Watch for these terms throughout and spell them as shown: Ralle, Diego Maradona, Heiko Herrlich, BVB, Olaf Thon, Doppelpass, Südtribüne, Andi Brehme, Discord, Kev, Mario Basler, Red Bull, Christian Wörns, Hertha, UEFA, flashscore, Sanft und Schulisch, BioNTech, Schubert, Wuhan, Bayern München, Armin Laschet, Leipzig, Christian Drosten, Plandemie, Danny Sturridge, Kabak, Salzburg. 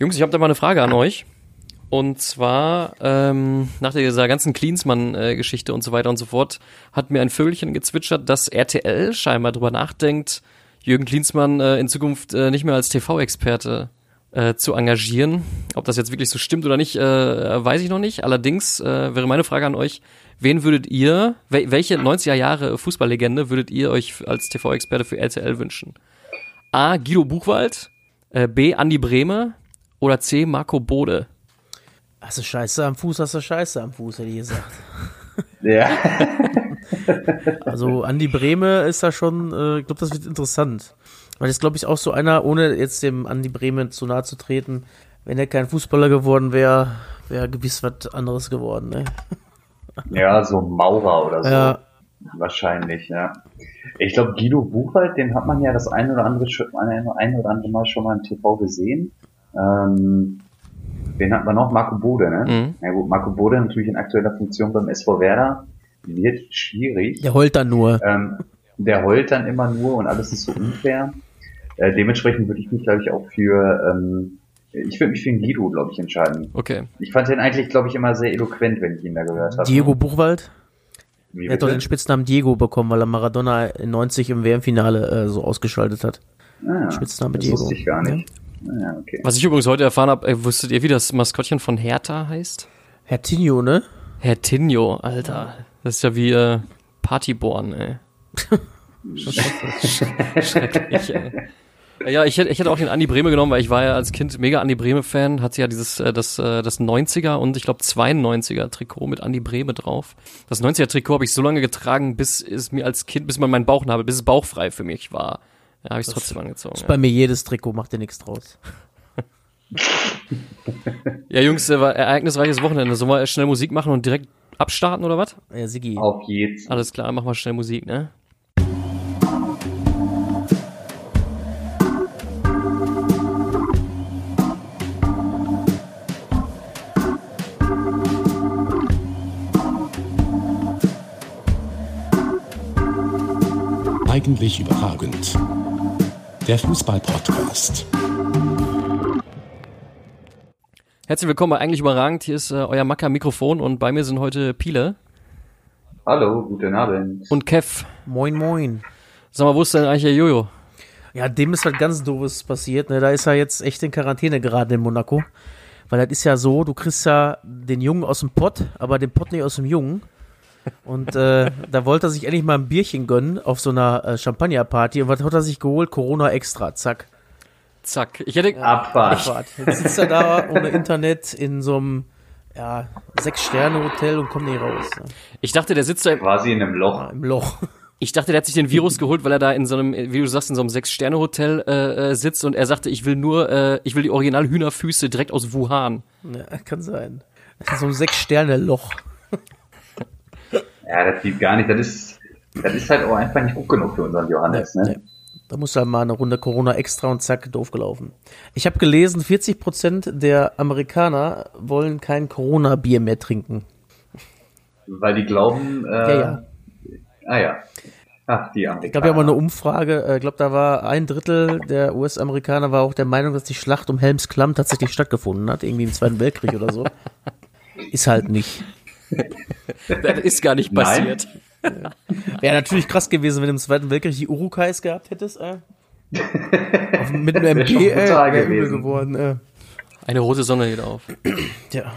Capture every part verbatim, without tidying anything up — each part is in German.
Jungs, ich habe da mal eine Frage an euch. Und zwar, ähm, nach dieser ganzen Klinsmann-Geschichte und so weiter und so fort, hat mir ein Vögelchen gezwitschert, dass R T L scheinbar drüber nachdenkt, Jürgen Klinsmann äh, in Zukunft äh, nicht mehr als T V-Experte äh, zu engagieren. Ob das jetzt wirklich so stimmt oder nicht, äh, weiß ich noch nicht. Allerdings äh, wäre meine Frage an euch, wen würdet ihr, wel- welche neunziger Jahre Fußballlegende würdet ihr euch als T V-Experte für R T L wünschen? A. Guido Buchwald, äh, B. Andi Brehme oder C. Marco Bode? Hast du Scheiße am Fuß, hast du Scheiße am Fuß, hätte ich gesagt. Ja. Also Andi Brehme ist da schon, ich äh, glaube, das wird interessant. Weil das, glaube ich, auch so einer, ohne jetzt dem Andi Brehme zu nahe zu treten, wenn er kein Fußballer geworden wäre, wäre gewiss was anderes geworden. Ne? Ja, so Maurer oder so. Ja. Wahrscheinlich, ja. Ich glaube, Guido Buchwald, den hat man ja das ein oder andere, ein oder andere Mal schon mal im T V gesehen. Ähm... Den hatten wir noch, Marco Bode, ne? Mhm. Ja gut, Marco Bode natürlich in aktueller Funktion beim S V Werder, wird schwierig. Der heult dann nur. Ähm, der heult dann immer nur und alles ist so unfair. Äh, dementsprechend würde ich mich, glaube ich, auch für, ähm, ich würde mich für den Guido, glaube ich, entscheiden. Okay. Ich fand den eigentlich, glaube ich, immer sehr eloquent, wenn ich ihn da gehört habe. Diego Buchwald? Er hat doch den Spitznamen Diego bekommen, weil er Maradona in neunzig im W M-Finale äh, so ausgeschaltet hat. Ah, Spitzname das Diego. Das wusste ich gar nicht. Ja? Ja, okay. Was ich übrigens heute erfahren habe, wusstet ihr, wie das Maskottchen von Hertha heißt? Hertinho, ne? Hertinho, Alter. Das ist ja wie äh, Partyborn, ey. Schrecklich, ey. Ja, ich hätte, ich hätte auch den Andi Brehme genommen, weil ich war ja als Kind mega Andi Brehme-Fan, hatte ja dieses äh, das äh, das neunziger und ich glaube zweiundneunziger Trikot mit Andi Brehme drauf. Das neunziger Trikot habe ich so lange getragen, bis es mir als Kind, bis man meinen Bauchnabel, bis es bauchfrei für mich war. Ja, habe ich es trotzdem angezogen. Ist ja. Bei mir jedes Trikot, macht dir nichts draus. Ja, Jungs, äh, war ereignisreiches Wochenende. Sollen wir schnell Musik machen und direkt abstarten oder was? Ja, Sigi. Auf geht's. Alles klar, machen wir schnell Musik, ne? Eigentlich überragend. Der Fußball-Podcast. Herzlich willkommen bei Eigentlich Überragend. Hier ist äh, euer Macker-Mikrofon und bei mir sind heute Pile. Hallo, guten Abend. Und Kev. Moin, moin. Sag mal, wo ist denn eigentlich der Jojo? Ja, dem ist was ganz Doofes passiert. Ne? Da ist er jetzt echt in Quarantäne gerade in Monaco. Weil das ist ja so, du kriegst ja den Jungen aus dem Pott, aber den Pott nicht aus dem Jungen. Und äh, da wollte er sich endlich mal ein Bierchen gönnen auf so einer äh, Champagnerparty. Und was hat er sich geholt? Corona Extra. Zack. Zack. Ich hätte... Ja, Abfahrt. Abfahrt. Jetzt sitzt er da ohne Internet in so einem ja, Sechs-Sterne-Hotel und kommt nicht raus. Ne? Ich dachte, der sitzt da... Quasi in einem Loch. Ja, im Loch. Ich dachte, der hat sich den Virus geholt, weil er da in so einem, wie du sagst, in so einem Sechs-Sterne-Hotel äh, sitzt. Und er sagte, ich will nur... Äh, ich will die Original-Hühnerfüße direkt aus Wuhan. Ja, kann sein. Das ist so ein Sechs-Sterne-Loch. Ja, das geht gar nicht. Das ist, das ist halt auch einfach nicht gut genug für unseren Johannes. Ne? Nee. Da musst du halt mal eine Runde Corona Extra und zack, doof gelaufen. Ich habe gelesen, vierzig Prozent der Amerikaner wollen kein Corona-Bier mehr trinken. Weil die glauben... Äh, ja, ja. Ah ja. Ach, die Amerikaner. Es gab ja mal eine Umfrage. Ich glaube, da war ein Drittel der U S-Amerikaner war auch der Meinung, dass die Schlacht um Helms Klamm tatsächlich stattgefunden hat. Irgendwie im Zweiten Weltkrieg oder so. Ist halt nicht... Das ist gar nicht passiert. Nein. Wäre natürlich krass gewesen, wenn du im Zweiten Weltkrieg die Urukais gehabt hättest. Äh. Auf, mit einem M P äh, wäre übel geworden. Äh. Eine rote Sonne geht auf. Ja,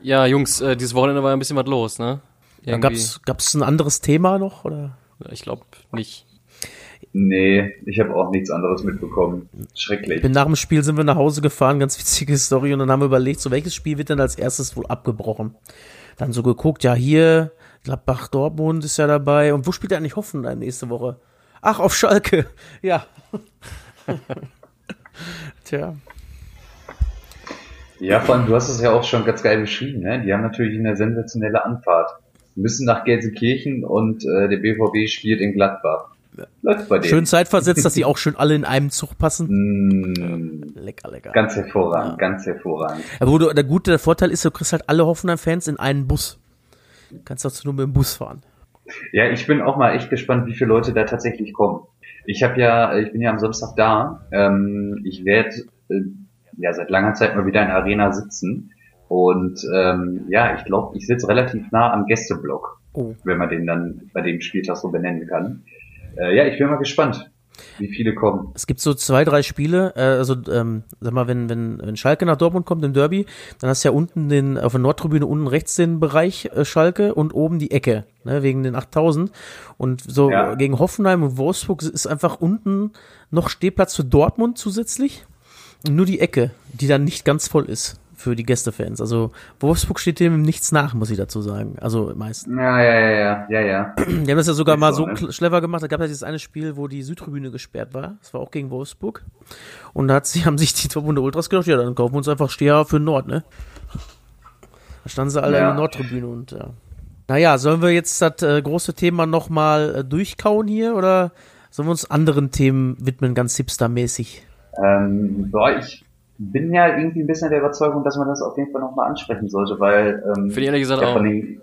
ja Jungs, äh, dieses Wochenende war ja ein bisschen was los, ne? Ja, gab's, gab's ein anderes Thema noch? Oder? Ich glaube nicht. Nee, ich habe auch nichts anderes mitbekommen. Schrecklich. Nach dem Spiel sind wir nach Hause gefahren, ganz witzige Story, und dann haben wir überlegt, so welches Spiel wird denn als erstes wohl abgebrochen? Dann so geguckt, ja hier, Gladbach, Dortmund ist ja dabei, und wo spielt eigentlich Hoffenheim nächste Woche? Ach, auf Schalke, ja. Tja. Ja, vor allem, du hast es ja auch schon ganz geil beschrieben, ne? Die haben natürlich eine sensationelle Anfahrt. Die müssen nach Gelsenkirchen und äh, der B V B spielt in Gladbach. Läuft bei denen. Schön zeitversetzt, dass die auch schön alle in einem Zug passen. Mm, lecker, lecker. Ganz hervorragend, ja. ganz hervorragend. Aber wo du, der gute Vorteil ist, du kriegst halt alle Hoffenheim-Fans in einen Bus. Du kannst dazu nur mit dem Bus fahren. Ja, ich bin auch mal echt gespannt, wie viele Leute da tatsächlich kommen. Ich habe ja, ich bin ja am Samstag da. Ähm, ich werde äh, ja seit langer Zeit mal wieder in der Arena sitzen. Und ähm, ja, ich glaube, ich sitze relativ nah am Gästeblock, oh. wenn man den dann bei dem Spieltag so benennen kann. Äh, ja, ich bin mal gespannt, wie viele kommen. Es gibt so zwei, drei Spiele, äh, also ähm, sag mal, wenn, wenn, wenn Schalke nach Dortmund kommt im Derby, dann hast du ja unten den, auf der Nordtribüne unten rechts den Bereich äh, Schalke und oben die Ecke, ne, wegen den achttausend. Und so ja. gegen Hoffenheim und Wolfsburg ist einfach unten noch Stehplatz für Dortmund zusätzlich. Nur die Ecke, die dann nicht ganz voll ist für die Gästefans. Also Wolfsburg steht dem nichts nach, muss ich dazu sagen. Also meistens. Ja, ja, ja, ja, ja, ja. Die haben das ja sogar das mal so ne? clever gemacht. Da gab es ja dieses eine Spiel, wo die Südtribüne gesperrt war. Das war auch gegen Wolfsburg. Und da hat sie, haben sich die Dortmunder Ultras gedacht, ja, dann kaufen wir uns einfach Steher für Nord, ne? Da standen sie alle ja. in der Nordtribüne und ja. Naja, sollen wir jetzt das äh, große Thema nochmal äh, durchkauen hier oder sollen wir uns anderen Themen widmen, ganz hipstermäßig? Ähm, boah, ich bin ja irgendwie ein bisschen der Überzeugung, dass man das auf jeden Fall nochmal ansprechen sollte, weil ähm, Finde ich ehrlich gesagt ja, von, den,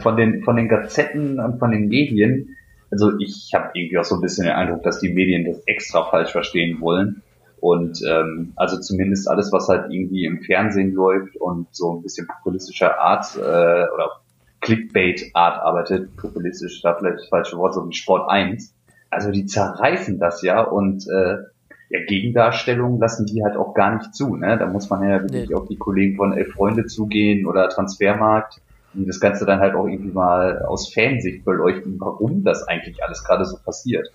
von den von den Gazetten und von den Medien, also ich habe irgendwie auch so ein bisschen den Eindruck, dass die Medien das extra falsch verstehen wollen und ähm, also zumindest alles, was halt irgendwie im Fernsehen läuft und so ein bisschen populistischer Art äh, oder Clickbait-Art arbeitet, populistisch, da vielleicht das falsche Wort, so wie Sport eins, also die zerreißen das ja und äh, ja, Gegendarstellungen lassen die halt auch gar nicht zu, ne? Da muss man ja wirklich nee. auf die Kollegen von Elf Freunde zugehen oder Transfermarkt, die das Ganze dann halt auch irgendwie mal aus Fansicht beleuchten, warum das eigentlich alles gerade so passiert.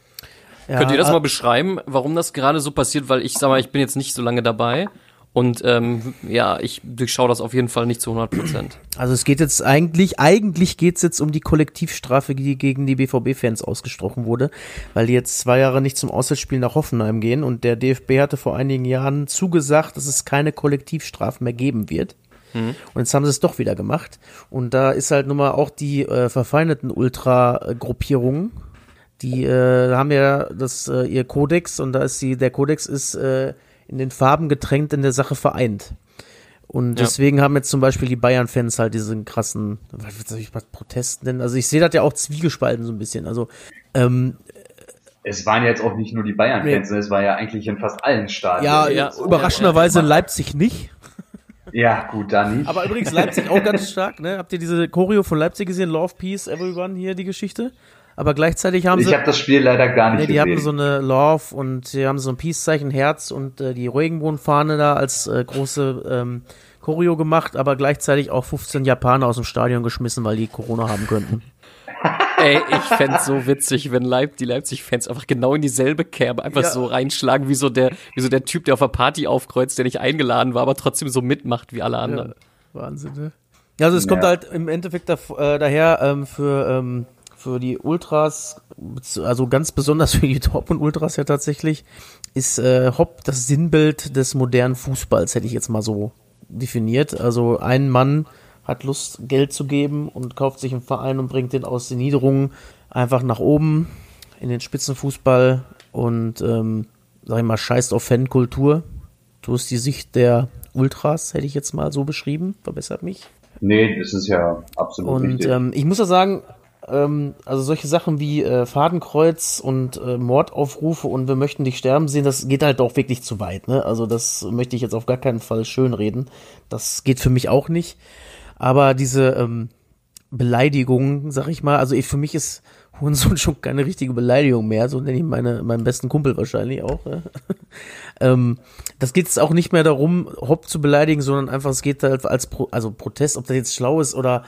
Ja, könnt ihr das mal beschreiben, warum das gerade so passiert? Weil ich sag mal, ich bin jetzt nicht so lange dabei und ähm, ja, ich durchschaue das auf jeden Fall nicht zu hundert Prozent. Also es geht jetzt eigentlich, eigentlich geht's jetzt um die Kollektivstrafe, die gegen die B V B-Fans ausgesprochen wurde, weil die jetzt zwei Jahre nicht zum Auswärtsspiel nach Hoffenheim gehen und der D F B hatte vor einigen Jahren zugesagt, dass es keine Kollektivstrafen mehr geben wird. Mhm. Und jetzt haben sie es doch wieder gemacht. Und da ist halt nun mal auch die äh, verfeindeten Ultra-Gruppierungen, die äh, haben ja das äh, ihr Kodex und da ist die, der Kodex ist äh, in den Farben getränkt, in der Sache vereint. Und deswegen ja. haben jetzt zum Beispiel die Bayern-Fans halt diesen krassen, was soll ich mal Protest nennen? Also ich sehe das ja auch zwiegespalten so ein bisschen. Also ähm, es waren jetzt auch nicht nur die Bayern-Fans, nee. es war ja eigentlich in fast allen Stadien. Ja, ja überraschenderweise in Leipzig nicht. Ja, gut, dann nicht. Aber übrigens Leipzig auch ganz stark, ne? Habt ihr diese Choreo von Leipzig gesehen? Love, Peace, Everyone, hier die Geschichte? Aber gleichzeitig haben ich sie... Ich habe das Spiel leider gar nicht nee, die gesehen. Die haben so eine Love und die haben so ein Peace-Zeichen, Herz und äh, die Regenbogenfahne da als äh, große ähm, Choreo gemacht, aber gleichzeitig auch fünfzehn Japaner aus dem Stadion geschmissen, weil die Corona haben könnten. Ey, ich fänd's so witzig, wenn Leip- die Leipzig-Fans einfach genau in dieselbe Kerbe einfach ja. so reinschlagen, wie so, der, wie so der Typ, der auf der Party aufkreuzt, der nicht eingeladen war, aber trotzdem so mitmacht wie alle anderen. Ja, Wahnsinn, ne? Ja, also es ja. kommt halt im Endeffekt da, äh, daher ähm, für... Ähm, für die Ultras, also ganz besonders für die Dortmund-Ultras ja tatsächlich, ist äh, Hopp das Sinnbild des modernen Fußballs, hätte ich jetzt mal so definiert. Also ein Mann hat Lust, Geld zu geben und kauft sich einen Verein und bringt den aus den Niederungen einfach nach oben in den Spitzenfußball und, ähm, sag ich mal, scheißt auf Fankultur. So ist die Sicht der Ultras, hätte ich jetzt mal so beschrieben. Verbessert mich. Nee, das ist ja absolut und, richtig. Und ähm, ich muss ja sagen, also solche Sachen wie äh, Fadenkreuz und äh, Mordaufrufe und wir möchten dich sterben sehen, das geht halt auch wirklich zu weit, ne? Also das möchte ich jetzt auf gar keinen Fall schönreden. Das geht für mich auch nicht. Aber diese ähm, Beleidigungen, sag ich mal, also ich, für mich ist Hurensohn schon keine richtige Beleidigung mehr, so nenne ich meine, meinen besten Kumpel wahrscheinlich auch. Ne? ähm, das geht jetzt auch nicht mehr darum, Hopp zu beleidigen, sondern einfach, es geht halt als Pro- also Protest, ob das jetzt schlau ist oder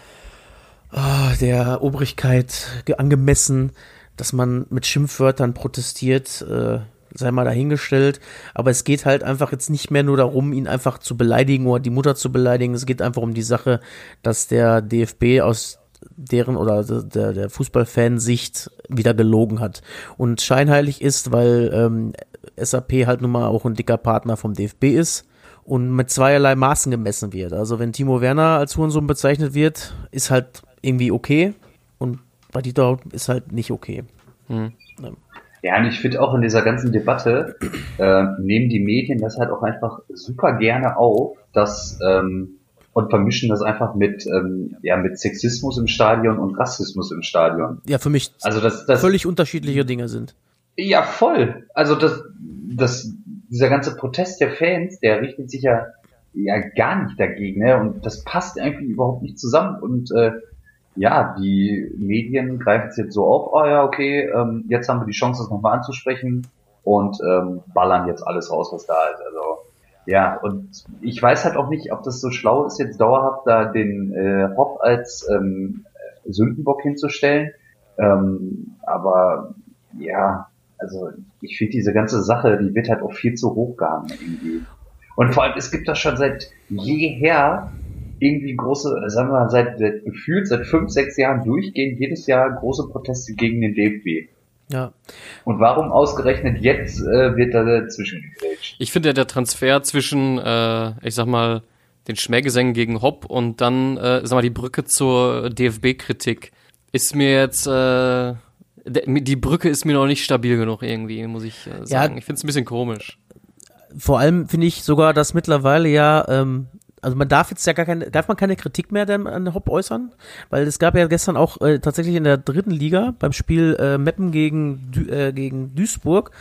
Oh, der Obrigkeit angemessen, dass man mit Schimpfwörtern protestiert, äh, sei mal dahingestellt, aber es geht halt einfach jetzt nicht mehr nur darum, ihn einfach zu beleidigen oder die Mutter zu beleidigen, es geht einfach um die Sache, dass der D F B aus deren oder der, der Fußballfansicht wieder gelogen hat und scheinheilig ist, weil ähm, S A P halt nun mal auch ein dicker Partner vom D F B ist. Und mit zweierlei Maßen gemessen wird. Also wenn Timo Werner als Hurensohn bezeichnet wird, ist halt irgendwie okay. Und bei Dieter ist halt nicht okay. Hm. Ja, und ich finde auch in dieser ganzen Debatte äh, nehmen die Medien das halt auch einfach super gerne auf, dass ähm, und vermischen das einfach mit ähm, ja mit Sexismus im Stadion und Rassismus im Stadion. Ja, für mich also das, das völlig unterschiedliche Dinge sind. Ja, voll. Also das das dieser ganze Protest der Fans, der richtet sich ja, ja gar nicht dagegen, ne? Und das passt irgendwie überhaupt nicht zusammen. Und äh, ja, die Medien greifen es jetzt so auf, oh ja, okay, ähm, jetzt haben wir die Chance, das nochmal anzusprechen und ähm, ballern jetzt alles raus, was da ist. Also ja, und ich weiß halt auch nicht, ob das so schlau ist, jetzt dauerhaft da den äh, Hopp als ähm, Sündenbock hinzustellen. Ähm, aber ja, also ich finde diese ganze Sache, die wird halt auch viel zu hoch gehangen irgendwie. Und vor allem, es gibt das schon seit jeher irgendwie große, sagen wir mal, seit, seit gefühlt seit fünf, sechs Jahren durchgehend jedes Jahr große Proteste gegen den D F B. Ja. Und warum ausgerechnet jetzt äh, wird da dazwischen gegrätscht? Ich finde ja, der Transfer zwischen, äh, ich sag mal, den Schmähgesängen gegen Hopp und dann, äh, sag mal, die Brücke zur D F B-Kritik ist mir jetzt, äh, die Brücke ist mir noch nicht stabil genug irgendwie, muss ich äh, sagen. Ja, ich finde es ein bisschen komisch. Vor allem finde ich sogar, dass mittlerweile ja, ähm, also man darf jetzt ja gar keine, darf man keine Kritik mehr an Hopp äußern, weil es gab ja gestern auch äh, tatsächlich in der dritten Liga beim Spiel äh, Meppen gegen, du, äh, gegen Duisburg,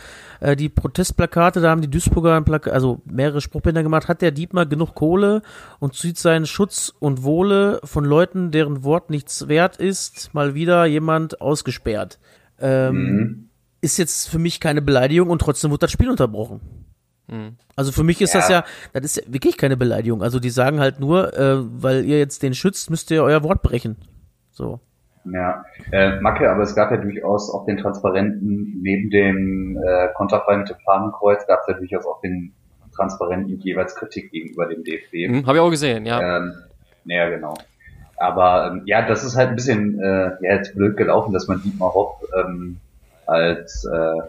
äh, die Protestplakate, da haben die Duisburger ein Plak- also mehrere Spruchbänder gemacht, hat der Dietmar genug Kohle und zieht seinen Schutz und Wohle von Leuten, deren Wort nichts wert ist, mal wieder jemand ausgesperrt. Ähm, mhm. Ist jetzt für mich keine Beleidigung und trotzdem wird das Spiel unterbrochen. Also für mich ist ja. das ja, das ist ja wirklich keine Beleidigung. Also die sagen halt nur, äh, weil ihr jetzt den schützt, müsst ihr euer Wort brechen. So. Ja, äh, Macke, aber es gab ja durchaus auch den transparenten, neben dem äh, Konterfall mit dem Fahnenkreuz, gab es ja durchaus auch den transparenten jeweils Kritik gegenüber dem D F B. Hm, habe ich auch gesehen, ja. Ähm, naja, genau. Aber ähm, ja, das ist halt ein bisschen äh, ja, jetzt blöd gelaufen, dass man Dietmar Hopp ähm, als äh,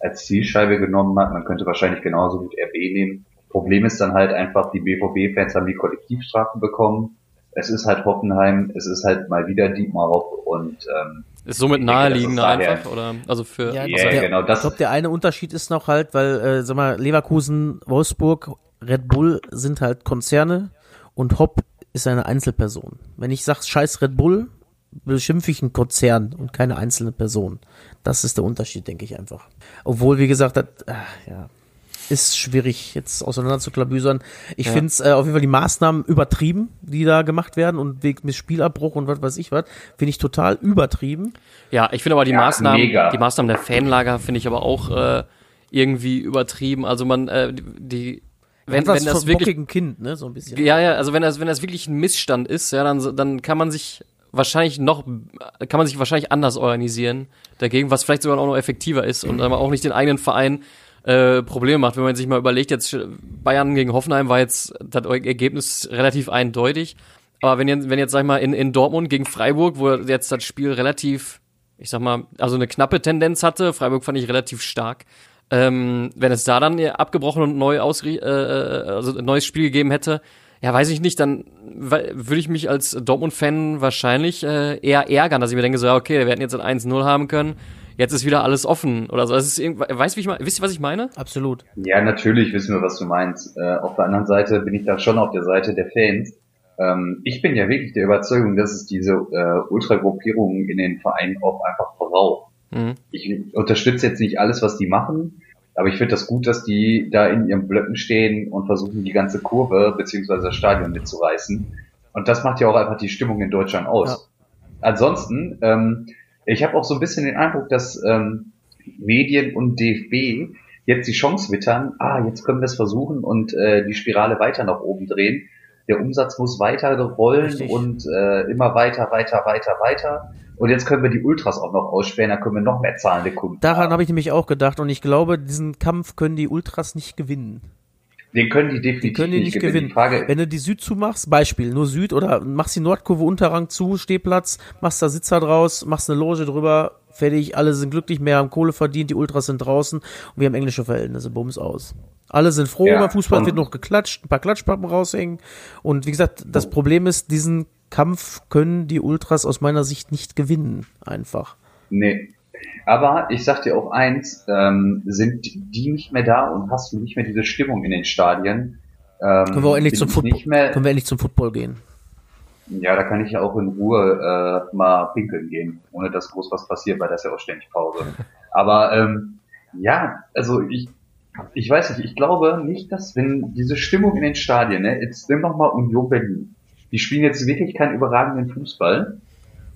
als Zielscheibe genommen hat. Man könnte wahrscheinlich genauso gut R B nehmen. Problem ist dann halt einfach, die B V B-Fans haben die Kollektivstrafen bekommen. Es ist halt Hoffenheim, es ist halt mal wieder Dietmar Hopp und ähm, ist somit naheliegender einfach, oder? Also für ja, yeah, der, genau das. Ich glaube, der eine Unterschied ist noch halt, weil äh, sag mal, Leverkusen, Wolfsburg, Red Bull sind halt Konzerne und Hopp ist eine Einzelperson. Wenn ich sage, scheiß Red Bull, beschimpfe ich einen Konzern und keine einzelne Person. Das ist der Unterschied, denke ich einfach. Obwohl, wie gesagt, das äh, ja, ist schwierig, jetzt auseinander zu klabüsern. Ich ja. finde es äh, auf jeden Fall die Maßnahmen übertrieben, die da gemacht werden und wegen Spielabbruch und was weiß ich was, finde ich total übertrieben. Ja, ich finde aber die ja, Maßnahmen, mega. die Maßnahmen der Fanlager finde ich aber auch äh, irgendwie übertrieben. Also man, äh, die Wenn, wenn das wirklich ein Kind, ne, so ein bisschen. Ja, ja, also wenn das, wenn das wirklich ein Missstand ist, ja, dann, dann kann man sich wahrscheinlich noch, kann man sich wahrscheinlich anders organisieren dagegen, was vielleicht sogar auch noch effektiver ist und aber auch nicht den eigenen Verein äh, Probleme macht. Wenn man sich mal überlegt, jetzt Bayern gegen Hoffenheim war jetzt das Ergebnis relativ eindeutig, aber wenn jetzt, wenn jetzt sag ich mal, in, in Dortmund gegen Freiburg, wo jetzt das Spiel relativ, ich sag mal, also eine knappe Tendenz hatte, Freiburg fand ich relativ stark, ähm, wenn es da dann abgebrochen und neu ausrie- äh, also ein neues Spiel gegeben hätte, ja, weiß ich nicht, dann würde ich mich als Dortmund-Fan wahrscheinlich äh, eher ärgern, dass ich mir denke, so, ja, okay, wir hätten jetzt ein eins null haben können, jetzt ist wieder alles offen oder so. Das ist irgendwie, weißt, wie ich, wisst ihr, was ich meine? Absolut. Ja, natürlich wissen wir, was du meinst. Äh, auf der anderen Seite bin ich da schon auf der Seite der Fans. Ähm, ich bin ja wirklich der Überzeugung, dass es diese äh, Ultragruppierungen in den Vereinen auch einfach braucht. Mhm. Ich unterstütze jetzt nicht alles, was die machen, aber ich finde das gut, dass die da in ihren Blöcken stehen und versuchen, die ganze Kurve bzw. das Stadion mitzureißen. Und das macht ja auch einfach die Stimmung in Deutschland aus. Ja. Ansonsten, ähm, ich habe auch so ein bisschen den Eindruck, dass ähm, Medien und D F B jetzt die Chance wittern, ah, jetzt können wir es versuchen und äh, die Spirale weiter nach oben drehen. Der Umsatz muss weiter rollen. Richtig. Und äh, immer weiter, weiter, weiter, weiter. Und jetzt können wir die Ultras auch noch aussperren, dann können wir noch mehr zahlende Kunden. Daran habe ich nämlich auch gedacht und ich glaube, diesen Kampf können die Ultras nicht gewinnen. Den können die definitiv die können die nicht gewinnen. gewinnen. Die Frage, wenn du die Süd zumachst, Beispiel, nur Süd, oder machst die Nordkurve Unterrang zu, Stehplatz, machst da Sitzer draus, machst eine Loge drüber, fertig, alle sind glücklich, mehr haben Kohle verdient, die Ultras sind draußen und wir haben englische Verhältnisse, bums aus. Alle sind froh, ja, beim Fußball wird noch geklatscht, ein paar Klatschpappen raushängen und wie gesagt, das Problem ist, diesen Kampf können die Ultras aus meiner Sicht nicht gewinnen, einfach. Nee, aber ich sag dir auch eins, ähm, sind die nicht mehr da und hast du nicht mehr diese Stimmung in den Stadien? Ähm, können wir auch endlich zum Football, mehr, können wir endlich zum Football gehen? Ja, da kann ich ja auch in Ruhe äh, mal pinkeln gehen, ohne dass groß was passiert, weil das ja auch ständig Pause. Aber ähm, ja, also ich Ich weiß nicht, ich glaube nicht, dass, wenn diese Stimmung in den Stadien, ne, jetzt nimm nochmal Union Berlin, die spielen jetzt wirklich keinen überragenden Fußball,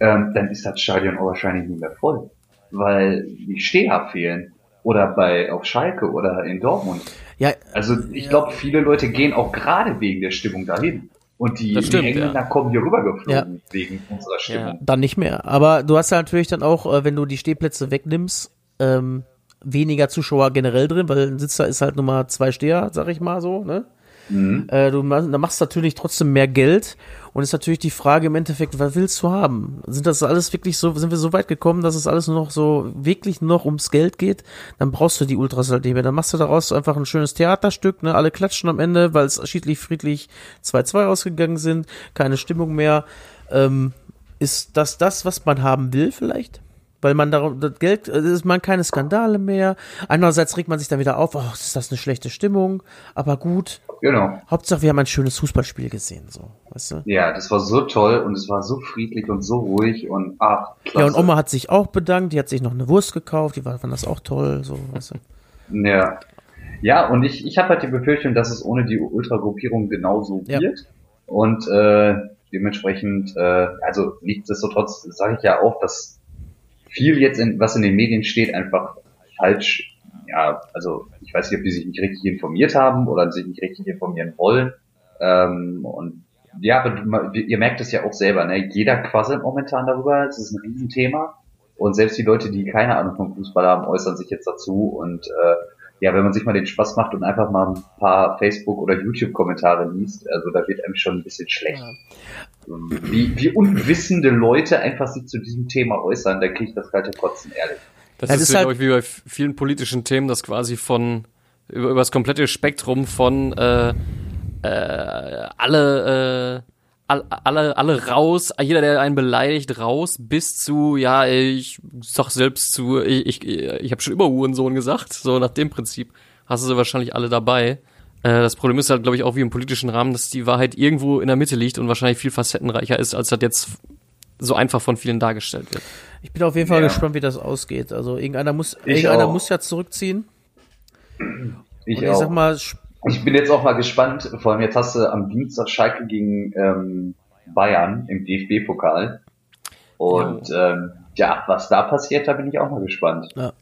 ähm, dann ist das Stadion auch wahrscheinlich nicht mehr voll, weil die Steher fehlen. Oder bei, auf Schalke oder in Dortmund. Ja, also ich ja. glaube, viele Leute gehen auch gerade wegen der Stimmung dahin. Und die, stimmt, die Engländer ja. kommen hier rübergeflogen ja. wegen unserer Stimmung. Ja, dann nicht mehr. Aber du hast ja natürlich dann auch, wenn du die Stehplätze wegnimmst, ähm, weniger Zuschauer generell drin, weil ein Sitzer ist halt nur mal zwei Steher, sag ich mal so, ne? Mhm. Äh, du da machst natürlich trotzdem mehr Geld und ist natürlich die Frage im Endeffekt, was willst du haben? Sind das alles wirklich so, sind wir so weit gekommen, dass es alles nur noch so wirklich nur noch ums Geld geht? Dann brauchst du die Ultras halt nicht mehr. Dann machst du daraus einfach ein schönes Theaterstück, ne? Alle klatschen am Ende, weil es schiedlich friedlich zwei zwei ausgegangen sind, keine Stimmung mehr. Ähm, ist das das, was man haben will vielleicht? Weil man darum, das Geld, ist man keine Skandale mehr. Einerseits regt man sich dann wieder auf, oh, ist das eine schlechte Stimmung, aber gut. Genau. Hauptsache, wir haben ein schönes Fußballspiel gesehen, so, weißt du? Ja, das war so toll und es war so friedlich und so ruhig und ach, klasse. Ja, und Oma hat sich auch bedankt, die hat sich noch eine Wurst gekauft, die war, fand das auch toll, so, weißt du? Ja. Ja, und ich, ich habe halt die Befürchtung, dass es ohne die Ultragruppierung genauso ja. wird. Und, äh, dementsprechend, äh, also nichtsdestotrotz sage ich ja auch, dass viel jetzt, in, was in den Medien steht, einfach falsch, ja, also ich weiß nicht, ob die sich nicht richtig informiert haben oder sich nicht richtig informieren wollen. Ähm, und ja, aber du, ihr merkt es ja auch selber, ne? Jeder quasselt momentan darüber, es ist ein Riesenthema. Und selbst die Leute, die keine Ahnung vom Fußball haben, äußern sich jetzt dazu. Und äh, ja, wenn man sich mal den Spaß macht und einfach mal ein paar Facebook- oder YouTube-Kommentare liest, also da wird einem schon ein bisschen schlecht. Ja. Wie, wie unwissende Leute einfach sich zu diesem Thema äußern, da kriege ich das kalte Kotzen, ehrlich. Das, das ist, ist halt, glaube ich, wie bei vielen politischen Themen, dass quasi von über, über das komplette Spektrum von äh, äh, alle, äh, alle, alle, alle raus, jeder, der einen beleidigt, raus, bis zu, ja, ich sag selbst zu, ich, ich, ich habe schon immer Hurensohn gesagt, so nach dem Prinzip hast du sie wahrscheinlich alle dabei. Das Problem ist halt, glaube ich, auch wie im politischen Rahmen, dass die Wahrheit irgendwo in der Mitte liegt und wahrscheinlich viel facettenreicher ist, als das jetzt so einfach von vielen dargestellt wird. Ich bin auf jeden Fall ja. gespannt, wie das ausgeht. Also irgendeiner muss, irgendeiner muss ja zurückziehen. Ich, und ich auch. Sag mal, ich bin jetzt auch mal gespannt, vor allem jetzt hast du am Dienstag Schalke gegen ähm, Bayern im D F B-Pokal. Und ja. Ähm, ja, was da passiert, da bin ich auch mal gespannt. Ja.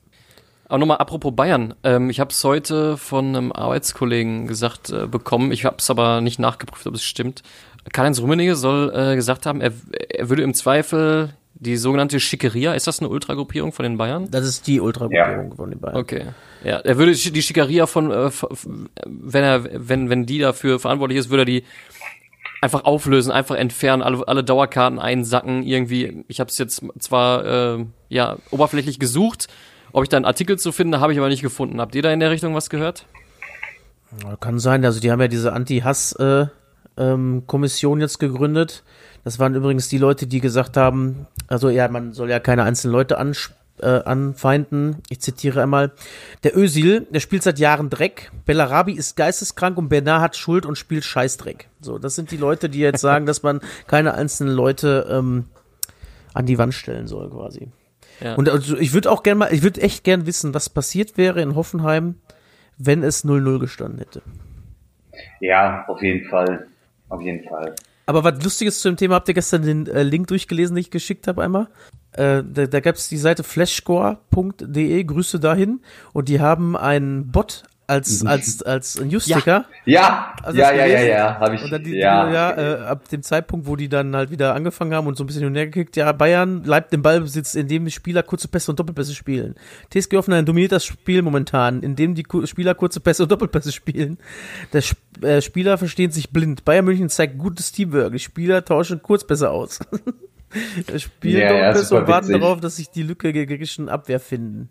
Aber nochmal apropos Bayern, ähm, ich habe es heute von einem Arbeitskollegen gesagt äh, bekommen, ich habe es aber nicht nachgeprüft, ob es stimmt. Karl-Heinz Rummenigge soll äh, gesagt haben, er, er würde im Zweifel die sogenannte Schickeria, ist das eine Ultragruppierung von den Bayern? Das ist die Ultragruppierung ja. von den Bayern. Okay, ja, er würde die Schickeria von, äh, wenn er, wenn wenn die dafür verantwortlich ist, würde er die einfach auflösen, einfach entfernen, alle, alle Dauerkarten einsacken irgendwie. Ich habe es jetzt zwar äh, ja oberflächlich gesucht. Ob ich da einen Artikel zu finden, habe ich aber nicht gefunden. Habt ihr da in der Richtung was gehört? Kann sein. Also die haben ja diese Anti-Hass-Kommission jetzt gegründet. Das waren übrigens die Leute, die gesagt haben, also ja, man soll ja keine einzelnen Leute ansp- äh, anfeinden. Ich zitiere einmal. Der Özil, der spielt seit Jahren Dreck. Bellarabi ist geisteskrank und Bernard hat Schuld und spielt Scheißdreck. So, das sind die Leute, die jetzt sagen, dass man keine einzelnen Leute ähm, an die Wand stellen soll quasi. Ja. Und also ich würde auch gerne mal, ich würde echt gern wissen, was passiert wäre in Hoffenheim, wenn es null null gestanden hätte. Ja, auf jeden Fall. Auf jeden Fall. Aber was Lustiges zu dem Thema, habt ihr gestern den äh, Link durchgelesen, den ich geschickt habe einmal? Äh, da da gab es die Seite flashscore punkt de, Grüße dahin. Und die haben einen Bot als als als Newsticker. Ja, ja, also ja, ja, ja, ja, habe ich. Und dann die, ja, die, ja äh, ab dem Zeitpunkt, wo die dann halt wieder angefangen haben und so ein bisschen hin und her gekickt, ja, Bayern bleibt im Ballbesitz, indem die Spieler kurze Pässe und Doppelpässe spielen. T S G Hoffenheim dominiert das Spiel momentan, indem die Ku- Spieler kurze Pässe und Doppelpässe spielen. Der Sp- äh, Spieler verstehen sich blind. Bayern München zeigt gutes Teamwork. Die Spieler tauschen Kurzpässe aus. Spielen yeah, Doppelpässe und warten witzig. Darauf, dass sich die Lücke der gegnerischen Abwehr finden.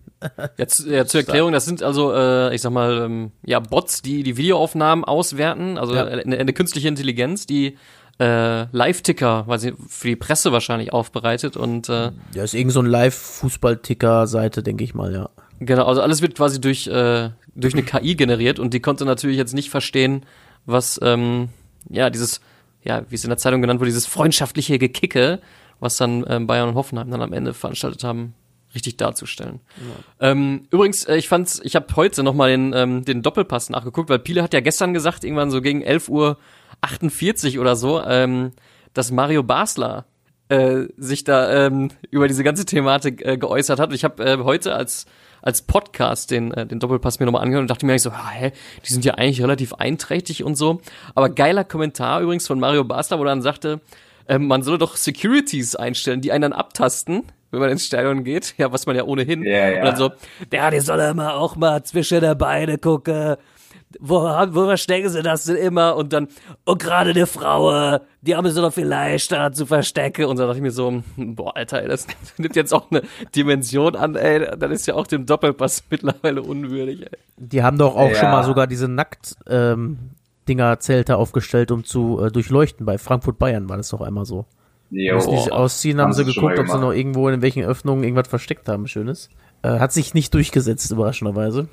Ja, zu, ja, zur Erklärung, das sind also, äh, ich sag mal, ähm, ja, Bots, die die Videoaufnahmen auswerten, also ja. eine, eine künstliche Intelligenz, die äh, Live-Ticker, weil sie für die Presse wahrscheinlich aufbereitet und äh, ja, ist irgend so ein Live-Fußball-Ticker-Seite, denke ich mal, ja. Genau, also alles wird quasi durch, äh, durch eine K I generiert und die konnte natürlich jetzt nicht verstehen, was, ähm, ja, dieses, ja, wie es in der Zeitung genannt wurde, dieses freundschaftliche Gekicke, was dann Bayern und Hoffenheim dann am Ende veranstaltet haben, richtig darzustellen. Ja. Ähm, übrigens, ich fand's, ich habe heute nochmal den, ähm, den Doppelpass nachgeguckt, weil Pile hat ja gestern gesagt, irgendwann so gegen elf Uhr achtundvierzig oder so, ähm, dass Mario Basler äh, sich da ähm, über diese ganze Thematik äh, geäußert hat. Und ich habe äh, heute als als Podcast den äh, den Doppelpass mir nochmal angehört und dachte mir eigentlich so, hä, die sind ja eigentlich relativ einträchtig und so. Aber geiler Kommentar übrigens von Mario Basler, wo er dann sagte, äh, man soll doch Securities einstellen, die einen dann abtasten, wenn man ins Stadion geht, ja, was man ja ohnehin. Yeah, yeah. Und dann so, ja, die soll immer auch mal zwischen der Beine gucken. Wo, wo verstecken sie das denn immer? Und dann, und gerade die Frau, die haben sie doch viel leichter zu verstecken. Und dann dachte ich mir so, boah, Alter, ey, das nimmt jetzt auch eine Dimension an, ey, dann ist ja auch dem Doppelpass mittlerweile unwürdig, ey. Die haben doch auch ja. schon mal sogar diese Nackt, ähm, Dinger-Zelte aufgestellt, um zu äh, durchleuchten. Bei Frankfurt-Bayern war das doch einmal so. Jo, müssen die sich ausziehen, haben, haben sie geguckt, ob sie noch irgendwo in welchen Öffnungen irgendwas versteckt haben, Schönes. Äh, hat sich nicht durchgesetzt, überraschenderweise.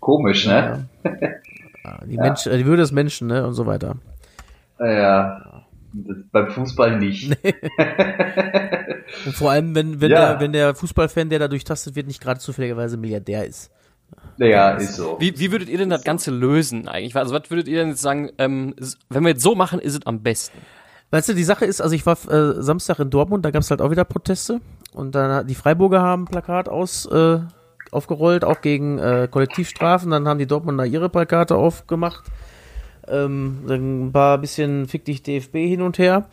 Komisch, ne? Ja. Die, ja. Mensch, die Würde des Menschen, ne? Und so weiter. Ja, das beim Fußball nicht. Nee. Und vor allem, wenn, wenn, ja. der, wenn der Fußballfan, der da durchtastet wird, nicht gerade zufälligerweise Milliardär ist. Ja, ist so. Wie, wie würdet ihr denn das Ganze lösen eigentlich? Also was würdet ihr denn jetzt sagen, ähm, wenn wir jetzt so machen, ist es am besten? Weißt du, die Sache ist, also ich war äh, Samstag in Dortmund, da gab es halt auch wieder Proteste und dann die Freiburger haben ein Plakat aus, äh, aufgerollt, auch gegen äh, Kollektivstrafen, dann haben die Dortmunder ihre Plakate aufgemacht, ähm, dann war ein bisschen fick dich D F B hin und her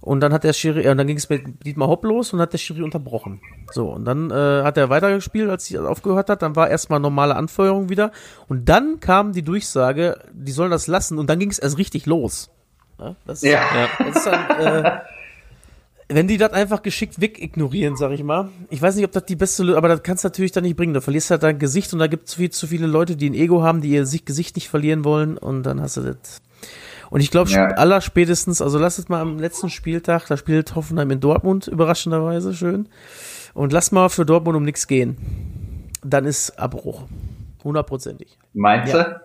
und dann hat der Schiri, äh, dann ging es mit Dietmar Hopp los und hat der Schiri unterbrochen. So, und dann äh, hat er weitergespielt, als sie aufgehört hat, dann war erstmal normale Anfeuerung wieder und dann kam die Durchsage, die sollen das lassen und dann ging es erst richtig los. Das, ja. Das ist dann, äh, wenn die das einfach geschickt weg ignorieren, sag ich mal. Ich weiß nicht, ob das die beste Lösung, aber das kannst du natürlich dann nicht bringen. Du verlierst halt dein Gesicht und da gibt es viel zu viele Leute, die ein Ego haben, die ihr Gesicht nicht verlieren wollen und dann hast du das. Und ich glaube, ja. allerspätestens, also lass es mal am letzten Spieltag, da spielt Hoffenheim in Dortmund, überraschenderweise schön. Und lass mal für Dortmund um nichts gehen. Dann ist Abbruch. Hundertprozentig. Meinst ja. du?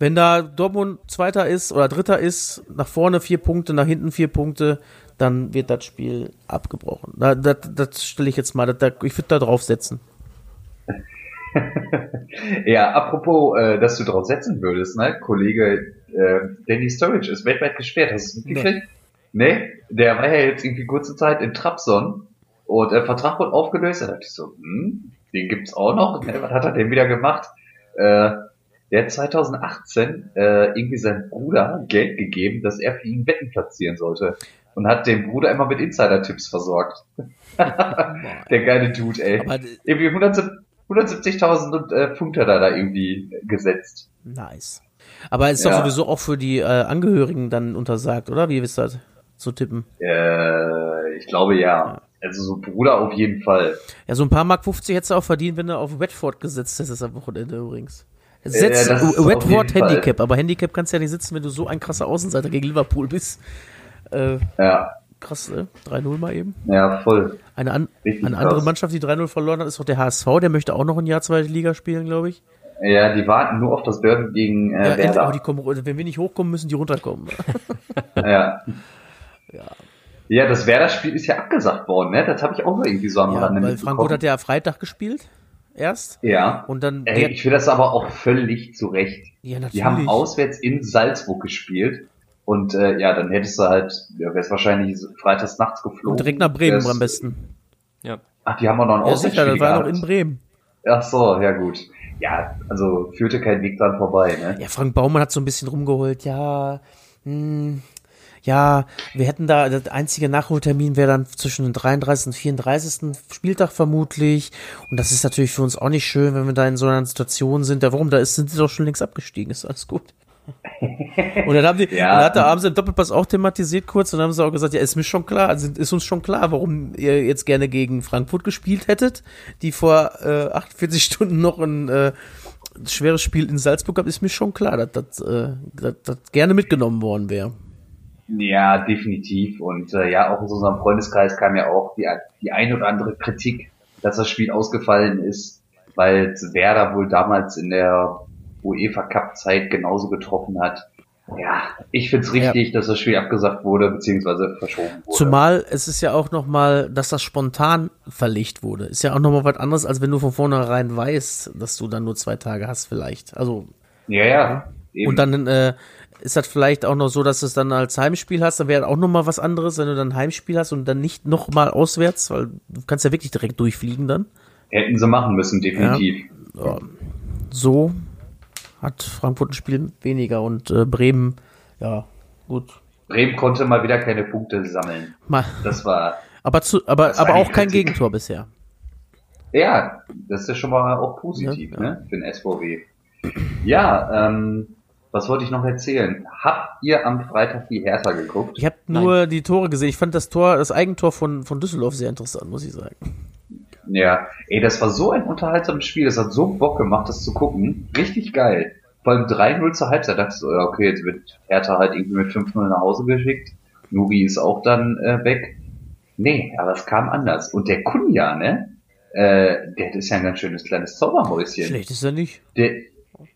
Wenn da Dortmund Zweiter ist oder Dritter ist, nach vorne vier Punkte, nach hinten vier Punkte, dann wird das Spiel abgebrochen. Das, das, das stelle ich jetzt mal, das, das, ich würde da drauf setzen. Ja, apropos, äh, dass du drauf setzen würdest, ne? Kollege äh, Danny Sturridge ist weltweit gesperrt, hast du es mitgekriegt? Nee. nee, der war ja jetzt irgendwie kurze Zeit in Trabzon und der äh, Vertrag wurde aufgelöst. Da dachte ich so, hm, den gibt's auch noch? Was hat er denn wieder gemacht? Äh, Der hat zweitausendachtzehn äh, irgendwie seinem Bruder Geld gegeben, dass er für ihn Wetten platzieren sollte. Und hat den Bruder immer mit Insider-Tipps versorgt. Der geile Dude, ey. Aber irgendwie hundertsiebzigtausend äh, Punkte hat er da irgendwie gesetzt. Nice. Aber ist ja. doch sowieso auch für die äh, Angehörigen dann untersagt, oder? Wie wisst ihr das? Zu tippen? Äh, ich glaube ja. ja. Also so Bruder auf jeden Fall. Ja, so ein paar Mark fünfzig hättest du auch verdient, wenn du auf Watford gesetzt hättest am Wochenende übrigens. Setz ja, Redward Handicap, Fall. Aber Handicap kannst du ja nicht sitzen, wenn du so ein krasser Außenseiter gegen Liverpool bist. Äh, ja. Krass, ne? drei null mal eben. Ja, voll. Eine, an, eine andere Mannschaft, die drei null verloren hat, ist doch der H S V, der möchte auch noch ein Jahr zweite Liga spielen, glaube ich. Ja, die warten nur auf das Derby gegen äh, ja, Werder. Aber die kommen, wenn wir nicht hochkommen, müssen die runterkommen. ja. ja. Ja, das Werder-Spiel ist ja abgesagt worden, ne? Das habe ich auch irgendwie so am ja, Rande mitbekommen. Frankfurt hat ja Freitag gespielt. Erst. Ja. Und dann. Ey, ich finde das aber auch völlig zu Recht. Ja, natürlich. Die haben auswärts in Salzburg gespielt. Und, äh, ja, dann hättest du halt, ja, wär's wahrscheinlich freitags nachts geflogen. Und direkt nach Bremen wär's, am besten. Ja. Ach, die haben auch noch ein ja, Auswärtsspiel gehabt. Ja, sicher, das war noch in Bremen. Ach so, ja, gut. Ja, also, führte kein Weg dran vorbei, ne? Ja, Frank Baumann hat so ein bisschen rumgeholt. Ja, mh. Ja, wir hätten da, der einzige Nachholtermin wäre dann zwischen dem dreiunddreißigsten und vierunddreißigsten Spieltag vermutlich. Und das ist natürlich für uns auch nicht schön, wenn wir da in so einer Situation sind. Ja, warum? Da ist, sind sie doch schon längst abgestiegen. Ist alles gut. Und dann haben die, ja. dann hat der Abend im Doppelpass auch thematisiert kurz und dann haben sie auch gesagt, ja, ist mir schon klar, also ist uns schon klar, warum ihr jetzt gerne gegen Frankfurt gespielt hättet, die vor äh, achtundvierzig Stunden noch ein äh, schweres Spiel in Salzburg gab, ist mir schon klar, dass das äh, gerne mitgenommen worden wäre. Ja, definitiv. Und äh, ja, auch aus unserem Freundeskreis kam ja auch die, die ein oder andere Kritik, dass das Spiel ausgefallen ist, weil Werder wohl damals in der UEFA Cup Zeit genauso getroffen hat. Ja, ich find's richtig, ja. dass das Spiel abgesagt wurde, beziehungsweise verschoben wurde. Zumal es ist ja auch nochmal, dass das spontan verlegt wurde. Ist ja auch nochmal was anderes, als wenn du von vornherein weißt, dass du dann nur zwei Tage hast vielleicht. Also ja, ja. Eben. Und dann äh, ist das vielleicht auch noch so, dass du es dann als Heimspiel hast, dann wäre das auch nochmal was anderes, wenn du dann ein Heimspiel hast und dann nicht nochmal auswärts, weil du kannst ja wirklich direkt durchfliegen dann. Hätten sie machen müssen, definitiv. Ja. Ja. So hat Frankfurt ein Spiel weniger und äh, Bremen, ja, gut. Bremen konnte mal wieder keine Punkte sammeln. Mal. Das war. Aber, zu, aber, aber auch kein Kritik. Gegentor bisher. Ja, das ist ja schon mal auch positiv, ja, ja. ne, für den S V W. Ja, ähm, was wollte ich noch erzählen? Habt ihr am Freitag die Hertha geguckt? Ich habe nur Nein. die Tore gesehen. Ich fand das Tor, das Eigentor von, von Düsseldorf sehr interessant, muss ich sagen. Ja, ey, das war so ein unterhaltsames Spiel, das hat so Bock gemacht, das zu gucken. Richtig geil. Beim drei null zur Halbzeit dachte ich so, okay, jetzt wird Hertha halt irgendwie mit fünf null nach Hause geschickt. Nubi ist auch dann äh, weg. Nee, aber es kam anders. Und der Kunja, ne? Äh, der ist ja ein ganz schönes kleines Zaubermäuschen. Schlecht ist er nicht. Der,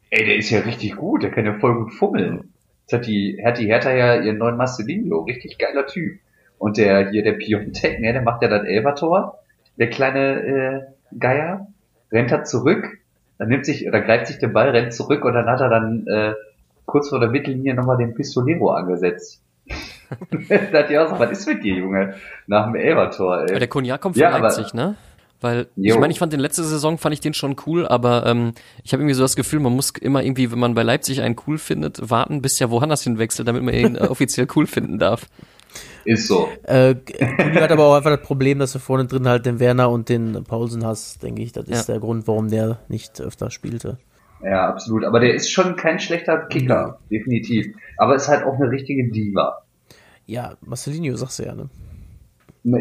ey, der ist ja richtig gut, der kann ja voll gut fummeln. Jetzt hat die, hat die Hertha ja ihren neuen Marcelinho, richtig geiler Typ. Und der hier, der Piontek, ne, der macht ja das Elfertor. Der kleine äh, Geier rennt da zurück, dann nimmt sich oder greift sich den Ball, rennt zurück und dann hat er dann äh, kurz vor der Mittellinie nochmal den Pistolero angesetzt. Da hat die auch so, was ist mit dir, Junge? Nach dem Elbertor, ey. Der Konya kommt von ja, Leipzig, ne? Weil, jo. ich meine, ich fand den letzte Saison, fand ich den schon cool, aber ähm, ich habe irgendwie so das Gefühl, man muss immer irgendwie, wenn man bei Leipzig einen cool findet, warten, bis der woanders hinwechselt, damit man ihn offiziell cool finden darf. Ist so. Äh, Kuni hat aber auch einfach das Problem, dass du vorne drin halt den Werner und den Paulsen hast, denke ich. Das ja. ist der Grund, warum der nicht öfter spielte. Ja, absolut. Aber der ist schon kein schlechter Kicker, ja. definitiv. Aber ist halt auch eine richtige Diva. Ja, Marcelinho sagst du ja, ne?